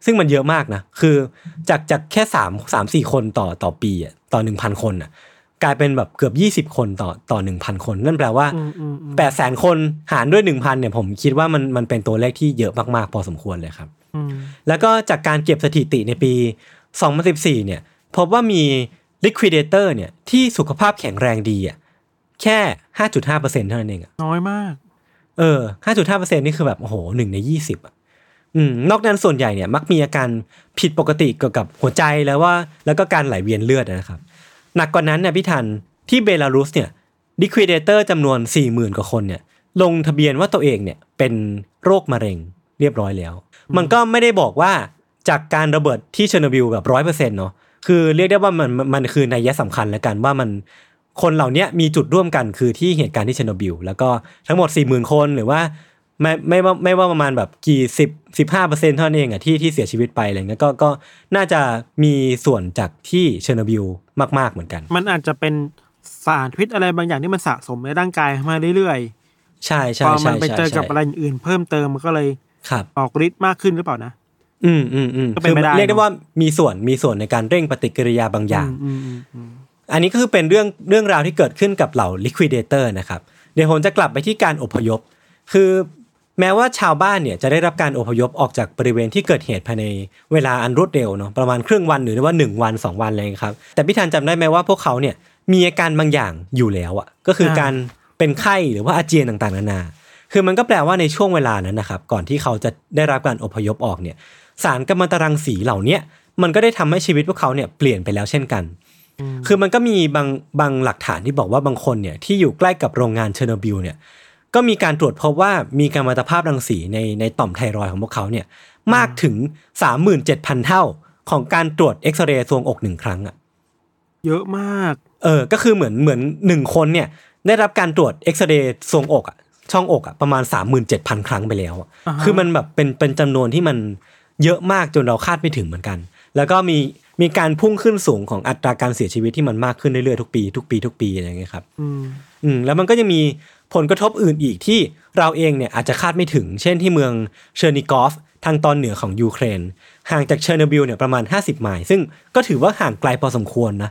ซึ่งมันเยอะมากนะคือจากแค่3-4 คนต่อปีอ่ะต่อ 1,000 คนอ่ะกลายเป็นแบบเกือบ20คนต่อ 1,000 คนนั่นแปลว่า 800,000 คนหารด้วย 1,000 เนี่ยผมคิดว่ามันเป็นตัวเลขที่เยอะมากๆพอสมควรเลยครับแล้วก็จากการเก็บสถิติในปี2014เนี่ยพบว่ามี liquidator เนี่ยที่สุขภาพแข็งแรงดีอ่ะแค่ 5.5% เท่านั้นเองน้อยมาก 5.5% นี่คือแบบโอ้โห1ใน20อ่ะนอกนั้นส่วนใหญ่เนี่ยมักมีอาการผิดปกติเกี่ยวกับหัวใจแล้วก็การไหลเวียนเลือดนะครับหนักกว่านั้นเนี่ยพี่ทันที่เบลารุสเนี่ยดิควิเดเตอร์จำนวน 40,000 กว่าคนเนี่ยลงทะเบียนว่าตัวเองเนี่ยเป็นโรคมะเร็งเรียบร้อยแล้วมันก็ไม่ได้บอกว่าจากการระเบิดที่เชอร์โนบิลแบบ 100% เนาะคือเรียกได้ว่ามันคือนัยสำคัญแล้วกันว่ามันคนเหล่านี้มีจุดร่วมกันคือที่เหตุการณ์ที่เชอร์โนบิลแล้วก็ทั้งหมด 40,000 คนหรือว่าไม่ว่าประมาณแบบกี่10-15% เท่านั้นเองอ่ะที่เสียชีวิตไปอะไรเงี้ยก็น่าจะมีส่วนจากที่เชอร์โนบิลมากๆเหมือนกันมันอาจจะเป็นสารพิษอะไรบางอย่างที่มันสะสมในร่างกายมาเรื่อยๆใช่ๆๆๆพอมันไปเจอกับอะไรอื่นเพิ่มเติมมันก็เลยออกฤทธิ์มากขึ้นหรือเปล่านะก็เป็นไปได้เรียกได้ว่ามีส่วนในการเร่งปฏิกิริยาบางอย่างอันนี้ก็คือเป็นเรื่องราวที่เกิดขึ้นกับเหล่า liquidator นะครับเดี๋ยวผมจะกลับไปที่การอพยพคือแม้ว่าชาวบ้านเนี่ยจะได้รับการอพยพออกจากบริเวณที่เกิดเหตุภายในเวลาอันรวดเร็วเนาะประมาณครึ่งวันหรือว่า1วัน2วันอะไรครับแต่พี่ธันจำได้ไหมว่าพวกเขาเนี่ยมีอาการบางอย่างอยู่แล้วอ่ะก็คือการเป็นไข้หรือว่าอาเจียนต่างๆนานาคือมันก็แปลว่าในช่วงเวลานั้นนะครับก่อนที่เขาจะได้รับการอพยพออกเนี่ยสารกัมมันตรังสีเหล่านี้มันก็ได้ทำให้ชีวิตพวกเขาเนี่ยเปลี่ยนไปแล้วเช่นกันคือมันก็มีบางหลักฐานที่บอกว่าบางคนเนี่ยที่อยู่ใกล้กับโรงงานเชอร์โนบิลเนี่ยก็มีการตรวจพบว่ามีกัมมันตภาพรังสีในต่อมไทรอยด์ของพวกเขาเนี่ยมากถึง 37,000 เท่าของการตรวจเอ็กซเรย์ทรวงอก1ครั้งอ่ะเยอะมากก็คือเหมือน1คนเนี่ยได้รับการตรวจเอ็กซเรย์ทรวงอกอ่ะช่องอกอ่ะประมาณ 37,000 ครั้งไปแล้วอ่ะ uh-huh. คือมันแบบเป็นจำนวนที่มันเยอะมากจนเราคาดไม่ถึงเหมือนกันแล้วก็มีการพุ่งขึ้นสูงของอัตราการเสียชีวิตที่มันมากขึ้นเรื่อยๆทุกปีอะไรอย่างเงี้ยครับแล้วมันก็จะมีผลกระทบอื่นอีกที่เราเองเนี่ยอาจจะคาดไม่ถึงเช่นที่เมืองเชอร์นิกอฟทางตอนเหนือของยูเครนห่างจากเชอร์โนบิลเนี่ยประมาณ50ไมล์ซึ่งก็ถือว่าห่างไกลพอสมควรนะ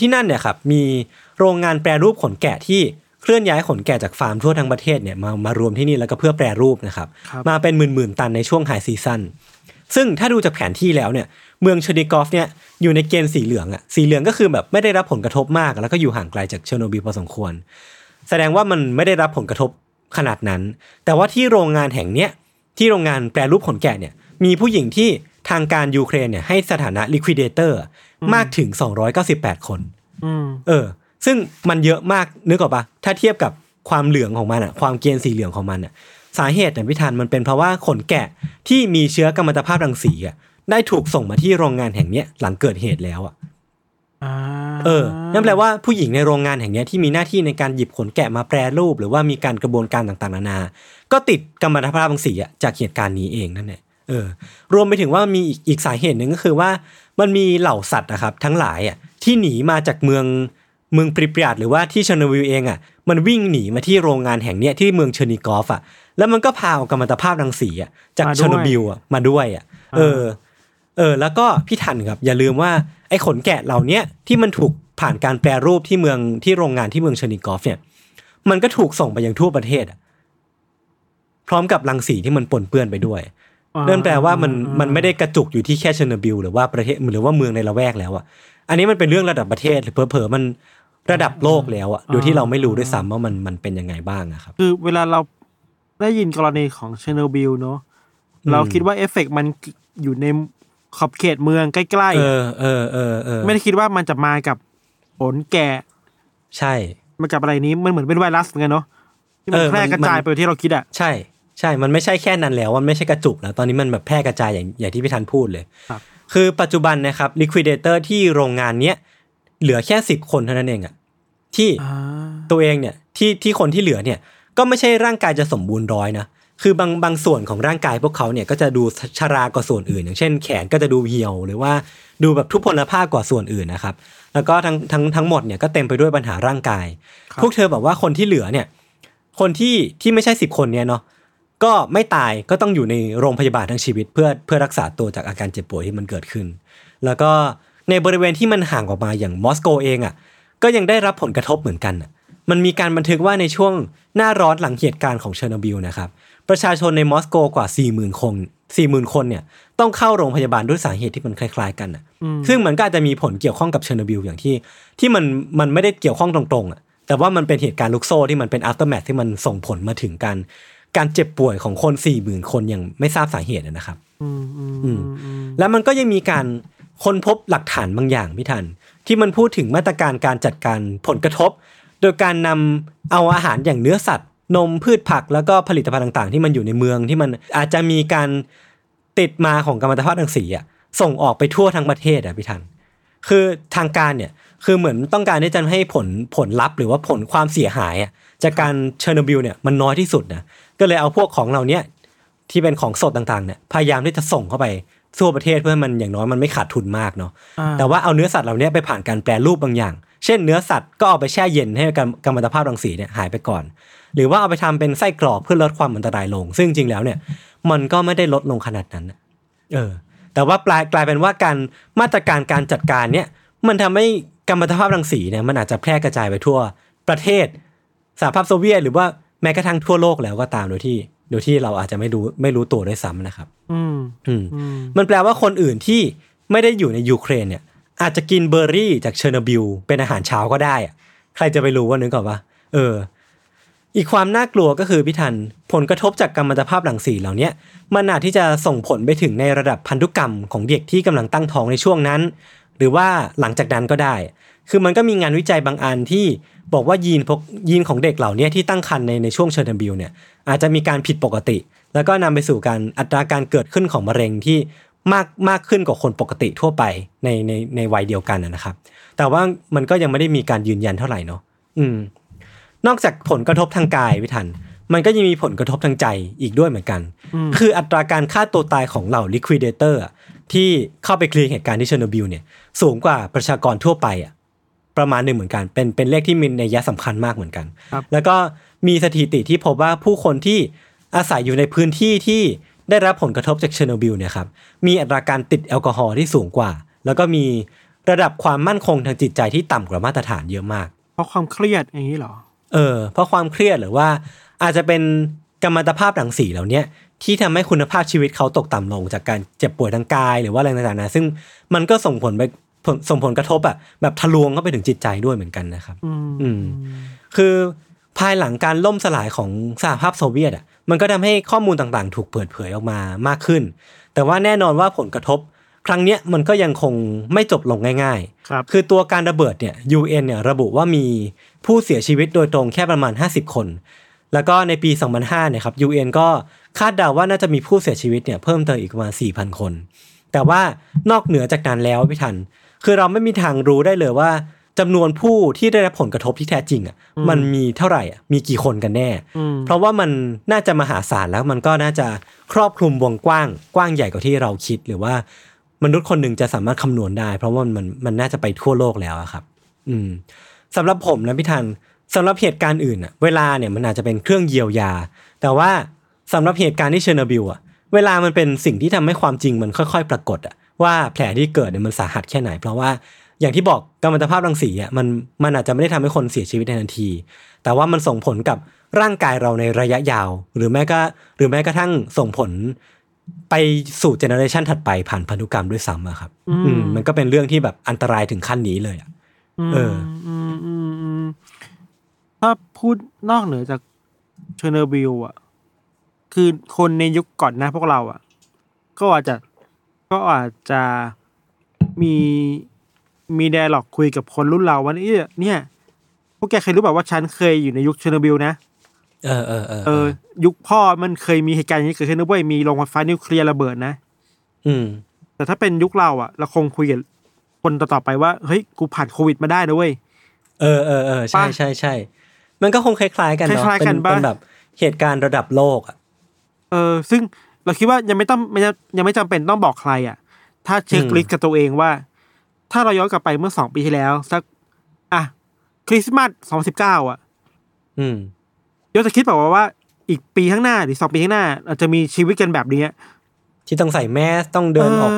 ที่นั่นเนี่ยครับมีโรงงานแปรรูปขนแกะที่เคลื่อนย้ายขนแกะจากฟาร์มทั่วทั้งประเทศเนี่ยมารวมที่นี่แล้วก็เพื่อแปรรูปนะครับมาเป็นหมื่นๆตันในช่วงไฮซีซั่นซึ่งถ้าดูจากแผนที่แล้วเนี่ยเมืองเชอร์นิกอฟเนี่ยอยู่ในเกณฑ์สีเหลืองอ่ะสีเหลืองก็คือแบบไม่ได้รับผลกระทบมากแล้วก็อยู่ห่างไกลจากเชอร์โนบิลพอสมควรแสดงว่ามันไม่ได้รับผลกระทบขนาดนั้นแต่ว่าที่โรงงานแห่งเนี้ยที่โรงงานแปรรูปขนแกะเนี่ยมีผู้หญิงที่ทางการยูเครนเนี่ยให้สถานะลิควิเดเตอร์มากถึง298คนซึ่งมันเยอะมากนึกออกปะถ้าเทียบกับความเหลืองของมันอ่ะความเกณฑ์สีเหลืองของมันอ่ะสาเหตุเนี่ยพิธานมันเป็นเพราะว่าขนแกะที่มีเชื้อกัมมันตภาพรังสีอ่ะได้ถูกส่งมาที่โรงงานแห่งเนี้ยหลังเกิดเหตุแล้วอ่ะนั่นแปลว่าผู้หญิงในโรงงานแห่งนี้ที่มีหน้าที่ในการหยิบขนแกะมาแปรรูปหรือว่ามีการกระบวนการต่างๆนานาก็ติดกัมมันตภาพรังสีจากเหตุการณ์นี้เองนั่นแหละรวมไปถึงว่ามีอีกสาเหตุหนึ่งก็คือว่ามันมีเหล่าสัตว์นะครับทั้งหลายที่หนีมาจากเมืองปริปยาตหรือว่าที่เชอร์โนบิลเองมันวิ่งหนีมาที่โรงงานแห่งนี้ที่เมืองเชอร์นิกอฟแล้วมันก็พาเอากัมมันตภาพรังสีจากเชอร์โนบิลมาด้วยแล้วก็พี่ทันครับอย่าลืมว่าไอ้ขนแกะเหล่านี้ที่มันถูกผ่านการแปรรูปที่โรงงานที่เมืองเชอร์นิกอฟเนี่ยมันก็ถูกส่งไปยังทั่วประเทศพร้อมกับรังสีที่มันปนเปื้อนไปด้วยนั่นแปลว่ามันไม่ได้กระจุกอยู่ที่แค่เชอร์โนบิลหรือว่าประเทศหรือว่าเมืองในละแวกแล้วอันนี้มันเป็นเรื่องระดับประเทศหรือเผลอๆมันระดับโลกแล้วโดยที่เราไม่รู้ด้วยซ้ำว่ามันเป็นยังไงบ้างนะครับคือเวลาเราได้ยินกรณีของเชอร์โนบิลเนาะเราคิดว่าเอฟเฟกต์มันอยู่ในขอบเขตเมืองใกล้ๆไม่ได้คิดว่ามันจะมากับผลแกะใช่มากับอะไรนี้มันเหมือนเป็นไวรัสเหมือนกันเนาะที่มันแพร่กระจายไปที่เราคิดใช่ใช่มันไม่ใช่แค่นั้นแล้วมันไม่ใช่กระจุกแล้วตอนนี้มันแบบแพร่กระจายอย่างที่พี่ธันพูดเลยคือปัจจุบันนะครับลิควิเดเตอร์ที่โรงงานเนี้ยเหลือแค่10คนเท่านั้นเองที่ตัวเองเนี่ยที่คนที่เหลือเนี่ยก็ไม่ใช่ร่างกายจะสมบูรณ์ร้อยนะคือบางส่วนของร่างกายพวกเขาเนี่ยก็จะดูชรากว่าส่วนอื่นอย่างเช่นแขนก็จะดูเหี่ยวหรือว่าดูแบบทุพพลภาพกว่าส่วนอื่นนะครับแล้วก็ทั้งหมดเนี่ยก็เต็มไปด้วยปัญหาร่างกายพวกเธอบอกว่าคนที่เหลือเนี่ยคนที่ไม่ใช่10คนเนี่ยเนาะก็ไม่ตายก็ต้องอยู่ในโรงพยาบาลทั้งชีวิตเพื่อรักษาตัวจากอาการเจ็บป่วยที่มันเกิดขึ้นแล้วก็ในบริเวณที่มันห่างออกมาอย่างมอสโกเองก็ยังได้รับผลกระทบเหมือนกันมันมีการบันทึกว่าในช่วงหน้าร้อนหลังเหตุการณ์ของเชอร์โนบิลนะครับประชาชนในมอสโกกว่า 40,000 คนเนี่ยต้องเข้าโรงพยาบาลด้วยสาเหตุที่มันคล้ายๆกันซึ่งมันก็อาจจะมีผลเกี่ยวข้องกับเชอร์โนบิลอย่างที่มันไม่ได้เกี่ยวข้องตรงๆ แต่ว่ามันเป็นเหตุการณ์ลูกโซ่ที่มันเป็น aftermath ที่มันส่งผลมาถึงการเจ็บป่วยของคน 40,000 คนอย่างไม่ทราบสาเหตุนะครับแล้วมันก็ยังมีการค้นพบหลักฐานบางอย่างพี่ทันที่มันพูดถึงมาตรการการจัดการผลกระทบโดยการนำเอาอาหารอย่างเนื้อสัตว์นมพืชผักแล้วก็ผลิตภัณฑ์ต่างๆที่มันอยู่ในเมืองที่มันอาจจะมีการติดมาของกัมมันตภาพรังสีอ่ะส่งออกไปทั่วทั้งประเทศอ่ะพี่ทันคือทางการเนี่ยคือเหมือนต้องการที่จะให้ผลลัพธ์หรือว่าผลความเสียหายอ่ะจากการเชอร์โนบิลเนี่ยมันน้อยที่สุดนะก็เลยเอาพวกของเหล่านี้ที่เป็นของสดต่างๆเนี่ยพยายามที่จะส่งเข้าไปทั่วประเทศเพื่อมันอย่างน้อยมันไม่ขาดทุนมากเนาะแต่ว่าเอาเนื้อสัตว์เหล่านี้ไปผ่านการแปรรูปบางอย่างเช่นเนื้อสัตว์ก็เอาไปแช่เย็นให้กัมมันตภาพรังสีเนี่ยหายไปก่อนหรือว่าเอาไปทำเป็นไส้กรอกเพื่อลดความอันตรายลงซึ่งจริงแล้วเนี่ยมันก็ไม่ได้ลดลงขนาดนั้นแต่ว่ากลายเป็นว่าการมาตรการการจัดการเนี่ยมันทำให้กัมมันตภาพรังสีเนี่ยมันอาจจะแพร่กระจายไปทั่วประเทศสหภาพโซเวียตหรือว่าแม้กระทั่งทั่วโลกแล้วก็ตามโดยที่เราอาจจะไม่รู้ตัวด้วยซ้ำนะครับมันแปลว่าคนอื่นที่ไม่ได้อยู่ในยูเครนเนี่ยอาจจะกินเบอร์รี่จากเชอร์โนบิลเป็นอาหารเช้าก็ได้อะใครจะไปรู้ว่านึกออกปะอีกความน่ากลัวก็คือพี่ทันผลกระทบจากกัมมันตภาพรังสีเหล่านี้มันอาจที่จะส่งผลไปถึงในระดับพันธุกรรมของเด็กที่กำลังตั้งท้องในช่วงนั้นหรือว่าหลังจากนั้นก็ได้คือมันก็มีงานวิจัยบางอันที่บอกว่ายีนของเด็กเหล่านี้ที่ตั้งครรภ์ในช่วงเชอร์โนบิลเนี่ยอาจจะมีการผิดปกติแล้วก็นำไปสู่การอัตราการเกิดขึ้นของมะเร็งที่มากขึ้นกว่าคนปกติทั่วไปในวัยเดียวกันนะครับแต่ว่ามันก็ยังไม่ได้มีการยืนยันเท่าไหร่เนาะนอกจากผลกระทบทางกายพี่ทันมันก็ยังมีผลกระทบทางใจอีกด้วยเหมือนกันคืออัตราการฆ่าตัวตายของเหล่า liquidator ที่เข้าไปเคลียร์เหตุการณ์ที่เชอร์โนบิลเนี่ยสูงกว่าประชากรทั่วไปประมาณหนึ่งเหมือนกันเป็นเลขที่มีนัยสำคัญมากเหมือนกันแล้วก็มีสถิติที่พบว่าผู้คนที่อาศัยอยู่ในพื้นที่ที่ได้รับผลกระทบจากเชอร์โนบิลเนี่ยครับมีอัตราการติดแอลกอฮอล์ที่สูงกว่าแล้วก็มีระดับความมั่นคงทางจิตใจที่ต่ำกว่ามาตรฐานเยอะมากเพราะความเครียดอย่างนี้เหรอเพราะความเครียดหรือว่าอาจจะเป็นกัมมันตภาพรังสีเหล่านี้ที่ทำให้คุณภาพชีวิตเขาตกต่ำลงจากการเจ็บป่วยทางกายหรือว่าอะไรต่างๆนะซึ่งมันก็ส่งผลกระทบแบบทะลวงเข้าไปถึงจิตใจด้วยเหมือนกันนะครับคือภายหลังการล่มสลายของสหภาพโซเวียตมันก็ทำให้ข้อมูลต่างๆถูกเปิดเผยออกมามากขึ้นแต่ว่าแน่นอนว่าผลกระทบครั้งนี้มันก็ยังคงไม่จบลงง่ายๆ คือตัวการระเบิดเนี่ย UN เนี่ยระบุว่ามีผู้เสียชีวิตโดยตรงแค่ประมาณ50คนแล้วก็ในปี2005เนี่ยครับ UN ก็คาดเดา ว่าน่าจะมีผู้เสียชีวิตเนี่ยเพิ่มเติมอีกประมาณ 4,000 คนแต่ว่านอกเหนือจากนั้นแล้วพี่ทันคือเราไม่มีทางรู้ได้เลยว่าจำนวนผู้ที่ได้รับผลกระทบที่แท้จริงมันมีเท่าไหร่มีกี่คนกันแน่เพราะว่ามันน่าจะมหาศาลแล้วมันก็น่าจะครอบคลุมวงกว้างใหญ่กว่าที่เราคิดหรือว่ามนุษย์คนหนึ่งจะสามารถคำนวณได้เพราะว่ามันน่าจะไปทั่วโลกแล้วครับสำหรับผมนะพี่ทันสำหรับเหตุการณ์อื่นเวลาเนี่ยมันอาจจะเป็นเครื่องเยียวยาแต่ว่าสำหรับเหตุการณ์ที่เชอร์โนบิลเวลามันเป็นสิ่งที่ทำให้ความจริงมันค่อยๆปรากฏว่าแผลที่เกิดเนี่ยมันสาหัสแค่ไหนเพราะว่าอย่างที่บอกกัมมันตภาพรังสีมันอาจจะไม่ได้ทำให้คนเสียชีวิตในทันทีแต่ว่ามันส่งผลกับร่างกายเราในระยะยาวหรือแม้กระทั่งส่งผลไปสู่เจเนอเรชันถัดไปผ่านพันธุกรรมด้วยซ้ำครับมันก็เป็นเรื่องที่แบบอันตรายถึงขั้นนี้เลยถ้าพูดนอกเหนือจากเชอร์โนบิลคือคนในยุคก่อนหน้าพวกเราก็อาจจะมีไดอะล็อกคุยกับคนรุ่นเราว่าเนี่ยพวกแกเคยรู้ป่ะว่าฉันเคยอยู่ในยุคเชอร์โนบิลนะยุคพ่อมันเคยมีเหตุการณ์อย่างนี้เกิดขึ้นนะเว้ยมีโรงไฟฟ้านิวเคลียร์ระเบิดนะแต่ถ้าเป็นยุคเราเราคงคุยกับคนต่อๆไปว่าเฮ้ยกูผ่านโควิดมาได้นะเว้ยใช่ใช่มันก็คงคล้ายๆกันเนาะเป็นแบบเหตุการณ์ระดับโลกซึ่งเราคิดว่ายังไม่จำเป็นต้องบอกใครถ้าเช็คลิสต์กับตัวเองว่าถ้าเราย้อนกลับไปเมื่อ2ปีที่แล้วสักคริสต์มาส2019ย้อนจะคิดแบบว่าอีกปีข้างหน้าหรือ2ปีข้างหน้าอาจจะมีชีวิตกันแบบนี้ที่ต้องใส่แมสต้องเดินออก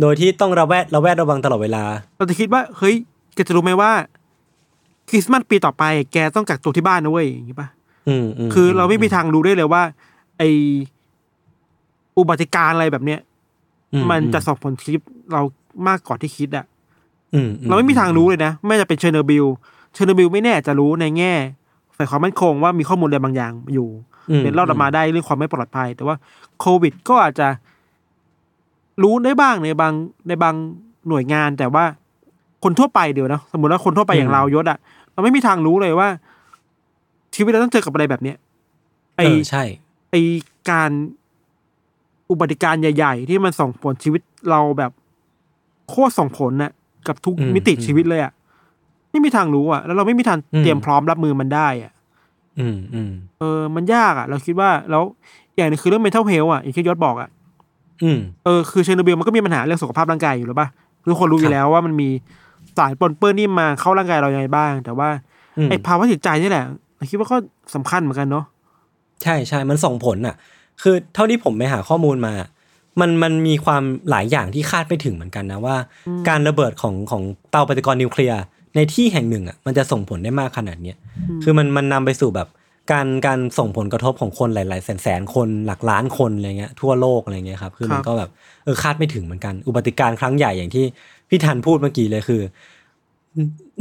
โดยที่ต้องระแวดระวังตลอดเวลาเราจะคิดว่าเฮ้ยแกจะรู้ไหมว่าคริสต์มาสปีต่อไปแกต้องกักตัวที่บ้านนะเว้ยอย่างงี้ป่ะคือเราไม่มีทางรู้ได้เลยว่าไออุบัติการอะไรแบบเนี้ยมันจะส่งผลคลิปเรามากกว่าที่คิดเราไม่มีทางรู้เลยนะไม่ว่าจะเป็นเชอร์โนบิล เชอร์โนบิลไม่แน่จะรู้ในแง่ฝ่ายความมั่นคงว่ามีข้อมูลอะไรบางอย่างอยู่เป็นเล่าออกมาได้เรื่องความไม่ปลอดภัยแต่ว่าโควิดก็อาจจะรู้ได้บ้างในบางหน่วยงานแต่ว่าคนทั่วไปเดี๋ยวนะสมมติว่าคนทั่วไปอย่างเรายศอ่ะเราไม่มีทางรู้เลยว่าชีวิตเราต้องเจอกับอะไรแบบเนี้ยไอการอุบัติการณ์ใหญ่ๆที่มันส่งผลชีวิตเราแบบโคตรส่งผลน่ะกับทุกมิติชีวิตเลยอ่ะไม่มีทางรู้อ่ะแล้วเราไม่มีทางเตรียมพร้อมรับมือมันได้อ่ะมันยากอ่ะเราคิดว่าแล้วอย่างนึงคือเรื่อง mental health อ่ะอย่างที่ยศบอกอ่ะคือเชอร์โนบิลมันก็มีปัญหาเรื่องสุขภาพร่างกายอยู่หรือป่ะทุกคนรู้อยู่แล้วว่ามันมีสารปนเปื้อนนี่มาเข้าร่างกายเรายังไงบ้างแต่ว่าไอ้ภาวะจิตใจนี่แหละคิดว่าก็สำคัญเหมือนกันเนาะใช่ๆมันส่งผลอ่ะคือเท่าที่ผมไปหาข้อมูลมามันมีความหลายอย่างที่คาดไม่ถึงเหมือนกันนะว่าการระเบิดของเตาปฏิกรณ์นิวเคลียร์ในที่แห่งหนึ่งอ่ะมันจะส่งผลได้มากขนาดเนี้ยคือมันนำไปสู่แบบการส่งผลกระทบของคนหลายๆแสนๆคนหลักล้านคนอะไรเงี้ยทั่วโลกอะไรเงี้ยครับคือมันก็แบบคาดไม่ถึงเหมือนกันอุบัติการณ์ครั้งใหญ่อย่างที่พี่ธันพูดเมื่อกี้เลยคือ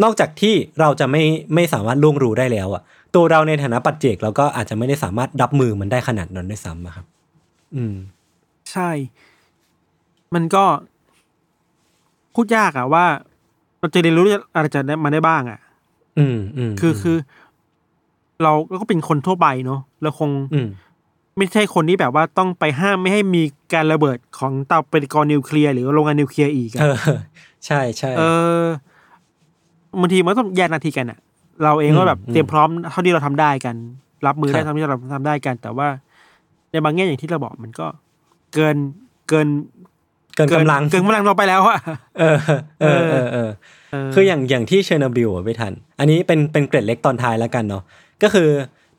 นอกจากที่เราจะไม่สามารถล่วงรู้ได้แล้วอ่ะตัวเราในฐานะปัจเจกเราก็อาจจะไม่ได้สามารถรับมือมันได้ขนาดนั้นด้วยซ้ำครับใช่มันก็พูดยากอ่ะว่าเราจะเรียนรู้อะไรจากมันได้บ้างอ่ะคือเราก็เป็นคนทั่วไปเนาะเราคงไม่ใช่คนที่แบบว่าต้องไปห้ามไม่ให้มีการระเบิดของเตาปฏิกรณ์นิวเคลียร์หรือโรงงานนิวเคลียร์อีกอ่ะใช่ใช่บางทีมันต้องแยกหน้าที่กันอ่ะเราเองก็แบบเตรียมพร้อมเท่าที่เราทำได้กันรับมือได้เท่าที่เราทำได้กันแต่ว่าในบางแง่อย่างที่เราบอกมันก็เกินกำลังเราไปแล้วอะคืออย่างที่เชอร์โนบิลอะไม่ทันอันนี้เป็นเกร็ดเล็กตอนท้ายแล้วกันเนาะก็คือ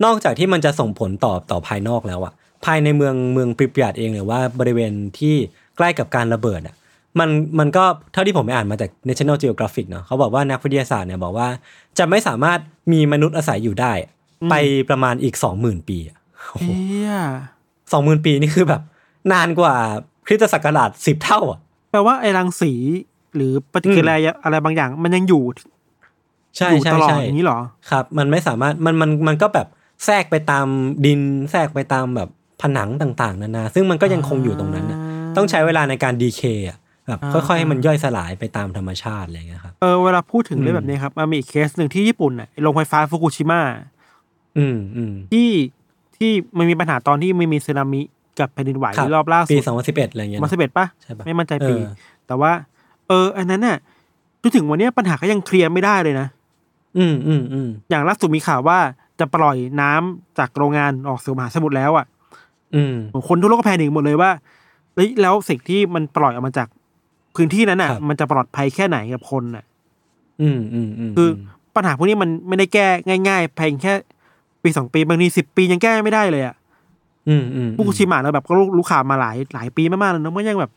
นอกจากที่มันจะส่งผลต่อภายนอกแล้วอะภายในเมืองปริปญาตเองหรือว่าบริเวณที่ใกล้กับการระเบิดอะมันก็เท่าที่ผมไปอ่านมาจาก National Geographic เนาะเขาบอกว่านักวิทยาศาสตร์เนี่ยบอกว่าจะไม่สามารถมีมนุษย์อาศัยอยู่ได้ไปประมาณอีก 20,000 ปีอะโอ้โห 20,000 ปีนี่คือแบบนานกว่าคริสตศักราช10เท่าอ่ะแปลว่าไอ้รังสีหรือปฏิกิริยาอะไรบางอย่างมันยังอยู่ใช่ๆๆอย่างนี้หรอครับมันไม่สามารถมันก็แบบแทรกไปตามดินแทรกไปตามแบบผนังต่างๆนานาซึ่งมันก็ยังคงอยู่ตรงนั้นนะต้องใช้เวลาในการดีเคอ่ะแบบค่อยๆให้มันย่อยสลายไปตามธรรมชาติอะไรอย่างเงี้ยครับเวลาพูดถึงเรื่องแบบนี้ครับมันมีอีกเคสนึงที่ญี่ปุ่นน่ะโรงไฟฟ้าฟุกุชิมะที่มันมีปัญหาตอนที่ไม่มีสึนามิกับแผ่นดินไหวรอบล่าสุดปี2011อะไรเงี้ย2011ป่ะไม่มั่นใจปีแต่ว่าอันนั้นน่ะจนถึงวันนี้ปัญหาก็ยังเคลียร์ไม่ได้เลยนะอย่างล่าสุดมีข่าวว่าจะปล่อยน้ำจากโรงงานออกสู่มหาสมุทรแล้วอ่ะคนทั่วโลกก็แพนิคหมดเลยว่าเฮ้ยแล้วสิ่งที่มันปล่อยออกมาจากพื้นที่นั้นน่ะมันจะปลอดภัยแค่ไหนกับคนน่ะคือปัญหาพวกนี้มันไม่ได้แก้ง่ายๆเพียงแค่ปี2ปีบางที10ปียังแก้ไม่ได้เลยอ่ะฟุกุชิมะเราแบบก็รู้ข่าวมาหลายปีมากๆแล้วเนาะก็ยังแบบ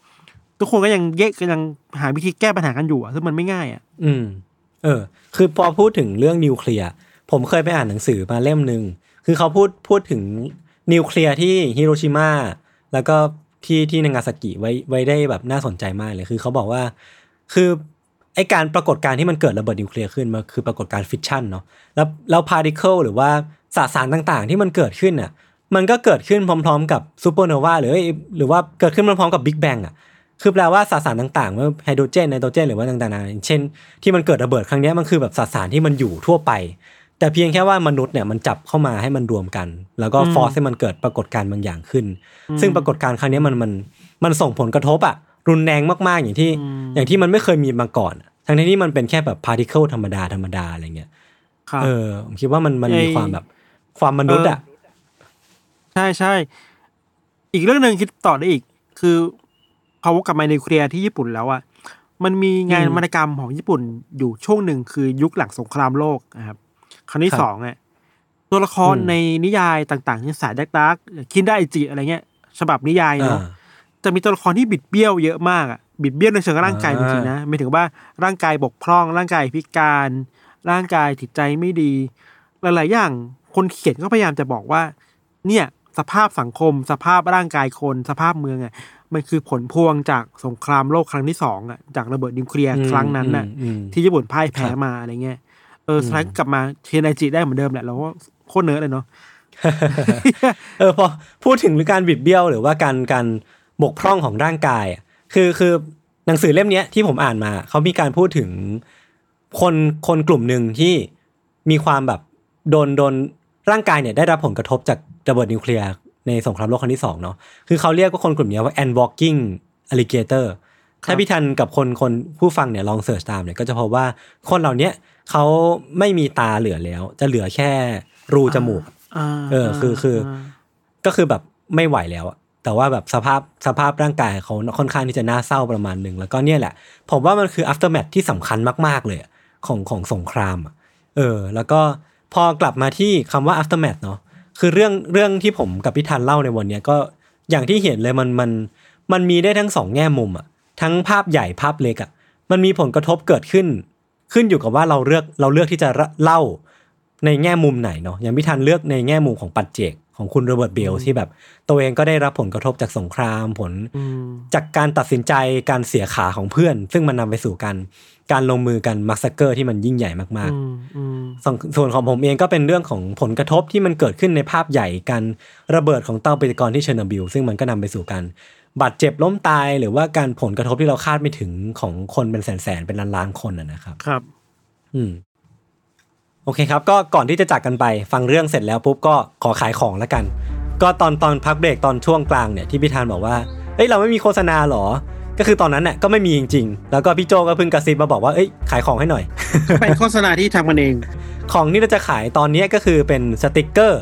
ทุกคนก็ยังหาวิธีแก้ปัญหากันอยู่อ่ะซึ่งมันไม่ง่ายอ่ะคือพอพูดถึงเรื่องนิวเคลียร์ผมเคยไปอ่านหนังสือมาเล่มนึงคือเขาพูดถึงนิวเคลียร์ที่ฮิโรชิมาแล้วก็ที่นางาซากิไว้ได้แบบน่าสนใจมากเลยคือเขาบอกว่าคือไอ้การปรากฏการณ์ที่มันเกิดระเบิดนิวเคลียร์ขึ้นมันคือปรากฏการณ์ฟิชชั่นเนาะแล้วพาร์ติเคิลหรือว่าสสารต่างๆที่มันเกิดขึ้นน่ะมันก็เกิดขึ้นพร้อมๆกับซูเปอร์โนวาหรือว่าเกิดขึ้นพร้อมๆกับบิ๊กแบงอ่ะคือแปลว่าสสารต่างๆว่าไฮโดรเจนไนโตรเจนหรือว่าต่างๆเช่นที่มันเกิดระเบิดครั้งนี้มันคือแบบสสารที่มันอยู่ทั่วไปแต่เพียงแค่ว่ามนุษย์เนี่ยมันจับเข้ามาให้มันรวมกันแล้วก็ฟอร์สให้มันเกิดปรากฏการณ์บางอย่างขึ้นซึ่งปรากฏการณ์ครั้งนี้มันส่งผลกระทบอ่ะรุนแรงมากๆอย่างที่มันไม่เคยมีมาก่อนทั้งที่มันเป็นแค่แบบพาร์ติเคิลธรรมดาอะไรเงี้ยผมคิดว่ามันมีความแบบความมนุษย์อ่ะใช่ใช่อีกเรื่องนึงคิดต่อได้อีกคือพอวกกลับมานิวเคลียร์ที่ญี่ปุ่นแล้วอ่ะมันมีงานวรรณกรรมของญี่ปุ่นอยู่ช่วงหนึ่งคือยุคหลังสงครามโลกนะครับครั้งที่สองเนี่ยตัวละครในนิยายต่างๆที่สายดาร์กคินไดจิอะไรเงี้ยฉบับนิยายเนาะจะมีตัวละครที่บิดเบี้ยวเยอะมากอ่ะบิดเบี้ยวในเชิงร่างกายจริงๆนะไม่ถึงว่าร่างกายบกพร่องร่างกายพิการร่างกายจิตใจไม่ดีหลายๆอย่างคนเขียนก็พยายามจะบอกว่าเนี่ยสภาพสังคมสภาพร่างกายคนสภาพเมืองอ่ะมันคือผลพวงจากสงครามโลกครั้งที่2อ่ะจากระเบิดนิวเคลียร์ครั้งนั้นน่ะที่ญี่ปุ่นพ่ายแพ้มาอะไรเงี้ย สไลด์กลับมาเทนไอจิได้เหมือนเดิมแหละเราก็โคตรเนิร์ดเลยเนาะ พอพูดถึงการบิดเบี้ยวหรือว่าการบกพร่องของร่างกายคือหนังสือเล่มนี้ที่ผมอ่านมาเขามีการพูดถึงคนกลุ่มหนึ่งที่มีความแบบโดนร่างกายเนี่ยได้รับผลกระทบจากระเบิดนิวเคลียร์ในสงครามโลกครั้งที่2เนาะคือเขาเรียกว่าคนกลุ่มนี้ว่า and walking alligator ถ้าพี่ทันกับคนผู้ฟังเนี่ยลองเสิร์ชตามเนี่ยก็จะพบว่าคนเหล่านี้เขาไม่มีตาเหลือแล้วจะเหลือแค่รูจมูกคือก็คือแบบไม่ไหวแล้วแต่ว่าแบบสภาพร่างกายเขาค่อนข้างที่จะน่าเศร้าประมาณนึงแล้วก็เนี่ยแหละผมว่ามันคือ aftermath ที่สำคัญมากๆเลยของสงครามแล้วก็พอกลับมาที่คำว่า aftermath เนาะคือเรื่องที่ผมกับพี่ธันเล่าในวันนี้ก็อย่างที่เห็นเลยมันมีได้ทั้งสองแง่มุมอ่ะทั้งภาพใหญ่ภาพเล็กอ่ะมันมีผลกระทบเกิดขึ้นอยู่กับว่าเราเลือกที่จะเล่าในแง่มุมไหนเนาะอย่างพี่ธันเลือกในแง่มุมของปัจเจกของคุณโรเบิร์ตเบลที่แบบตัวเองก็ได้รับผลกระทบจากสงครามผลจากการตัดสินใจการเสียขาของเพื่อนซึ่งมันนำไปสู่การลงมือกันมักซักเกอร์ที่มันยิ่งใหญ่มากๆส่วนของผมเองก็เป็นเรื่องของผลกระทบที่มันเกิดขึ้นในภาพใหญ่การระเบิดของเตาปฏิกรณ์ที่เชอร์โนบิลซึ่งมันก็นำไปสู่การบาดเจ็บล้มตายหรือว่าการผลกระทบที่เราคาดไม่ถึงของคนเป็นแสนๆเป็นล้านๆคนนะครับครับโอเคครับก็ก่อนที่จะจากกันไปฟังเรื่องเสร็จแล้วปุ๊บก็ขอขายของละกันก็ตอนพักเบรกตอนช่วงกลางเนี่ยที่พี่ธานบอกว่าเอ้ยเราไม่มีโฆษณาหรอก็คือตอนนั้นน่ะก็ไม่มีจริงๆแล้วก็พี่โจก็เพิ่งกระซิบมาบอกว่าเอ้ยขายของให้หน่อยเป็นโฆษณาที่ทำกันเองของนี่เราจะขายตอนนี้ก็คือเป็นสติกเกอร์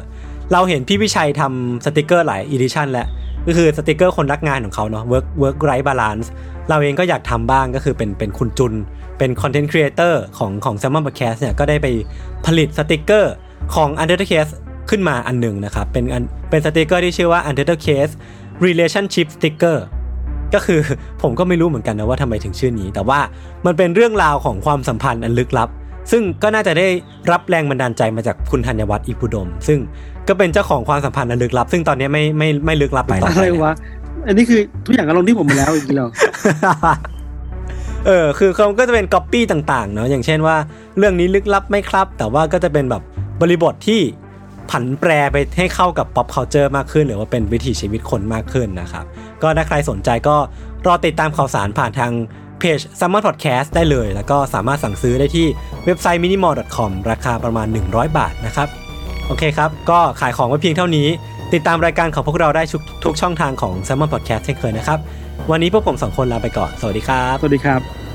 เราเห็นพี่วิชัยทำสติกเกอร์หลายอีดิชั่นแล้วก็คือสติกเกอร์คนรักงานของเขาเนาะ work right balance เราเองก็อยากทำบ้างก็คือเป็นคุณจุนเป็นคอนเทนต์ครีเอเตอร์ของ Salmon Podcast เนี่ยก็ได้ไปผลิตสติกเกอร์ของ Untitled Case ขึ้นมาอันหนึ่งนะครับเป็นสติกเกอร์ที่ชื่อว่า Untitled Case Relationship Sticker ก็คือผมก็ไม่รู้เหมือนกันนะว่าทำไมถึงชื่อนี้แต่ว่ามันเป็นเรื่องราวของความสัมพันธ์อันลึกลับซึ่งก็น่าจะได้รับแรงบันดาลใจมาจากคุณธัญวัฒน์อิพุดมซึ่งก็เป็นเจ้าของความสัมพันธ์อันลึกลับซึ่งตอนนี้ไม่ลึกลับไปแล้วอะไรวะอันนี้คือทุกอย่างอารมณ์ที่ผมมาแล้วอีกแล้วคือเขาก็จะเป็นก๊อปปี้ต่างๆเนาะอย่างเช่นว่าเรื่องนี้ลึกลับไหมครับแต่ว่าก็จะเป็นแบบบริบทที่ผันแปรไปให้เข้ากับ pop culture มากขึ้นหรือว่าเป็นวิถีชีวิตคนมากขึ้นนะครับก็ถ้าใครสนใจก็รอติดตามข่าวสารผ่านทางเพจ Salmon Podcast ได้เลยแล้วก็สามารถสั่งซื้อได้ที่เว็บไซต์ minimal.com ราคาประมาณ100 บาทนะครับโอเคครับก็ขายของไว้เพียงเท่านี้ติดตามรายการของพวกเราได้ทุกช่องทางของ Salmon Podcast เช่นเคยนะครับวันนี้พวกผม2 คนลาไปก่อนสวัสดีครับสวัสดีครับ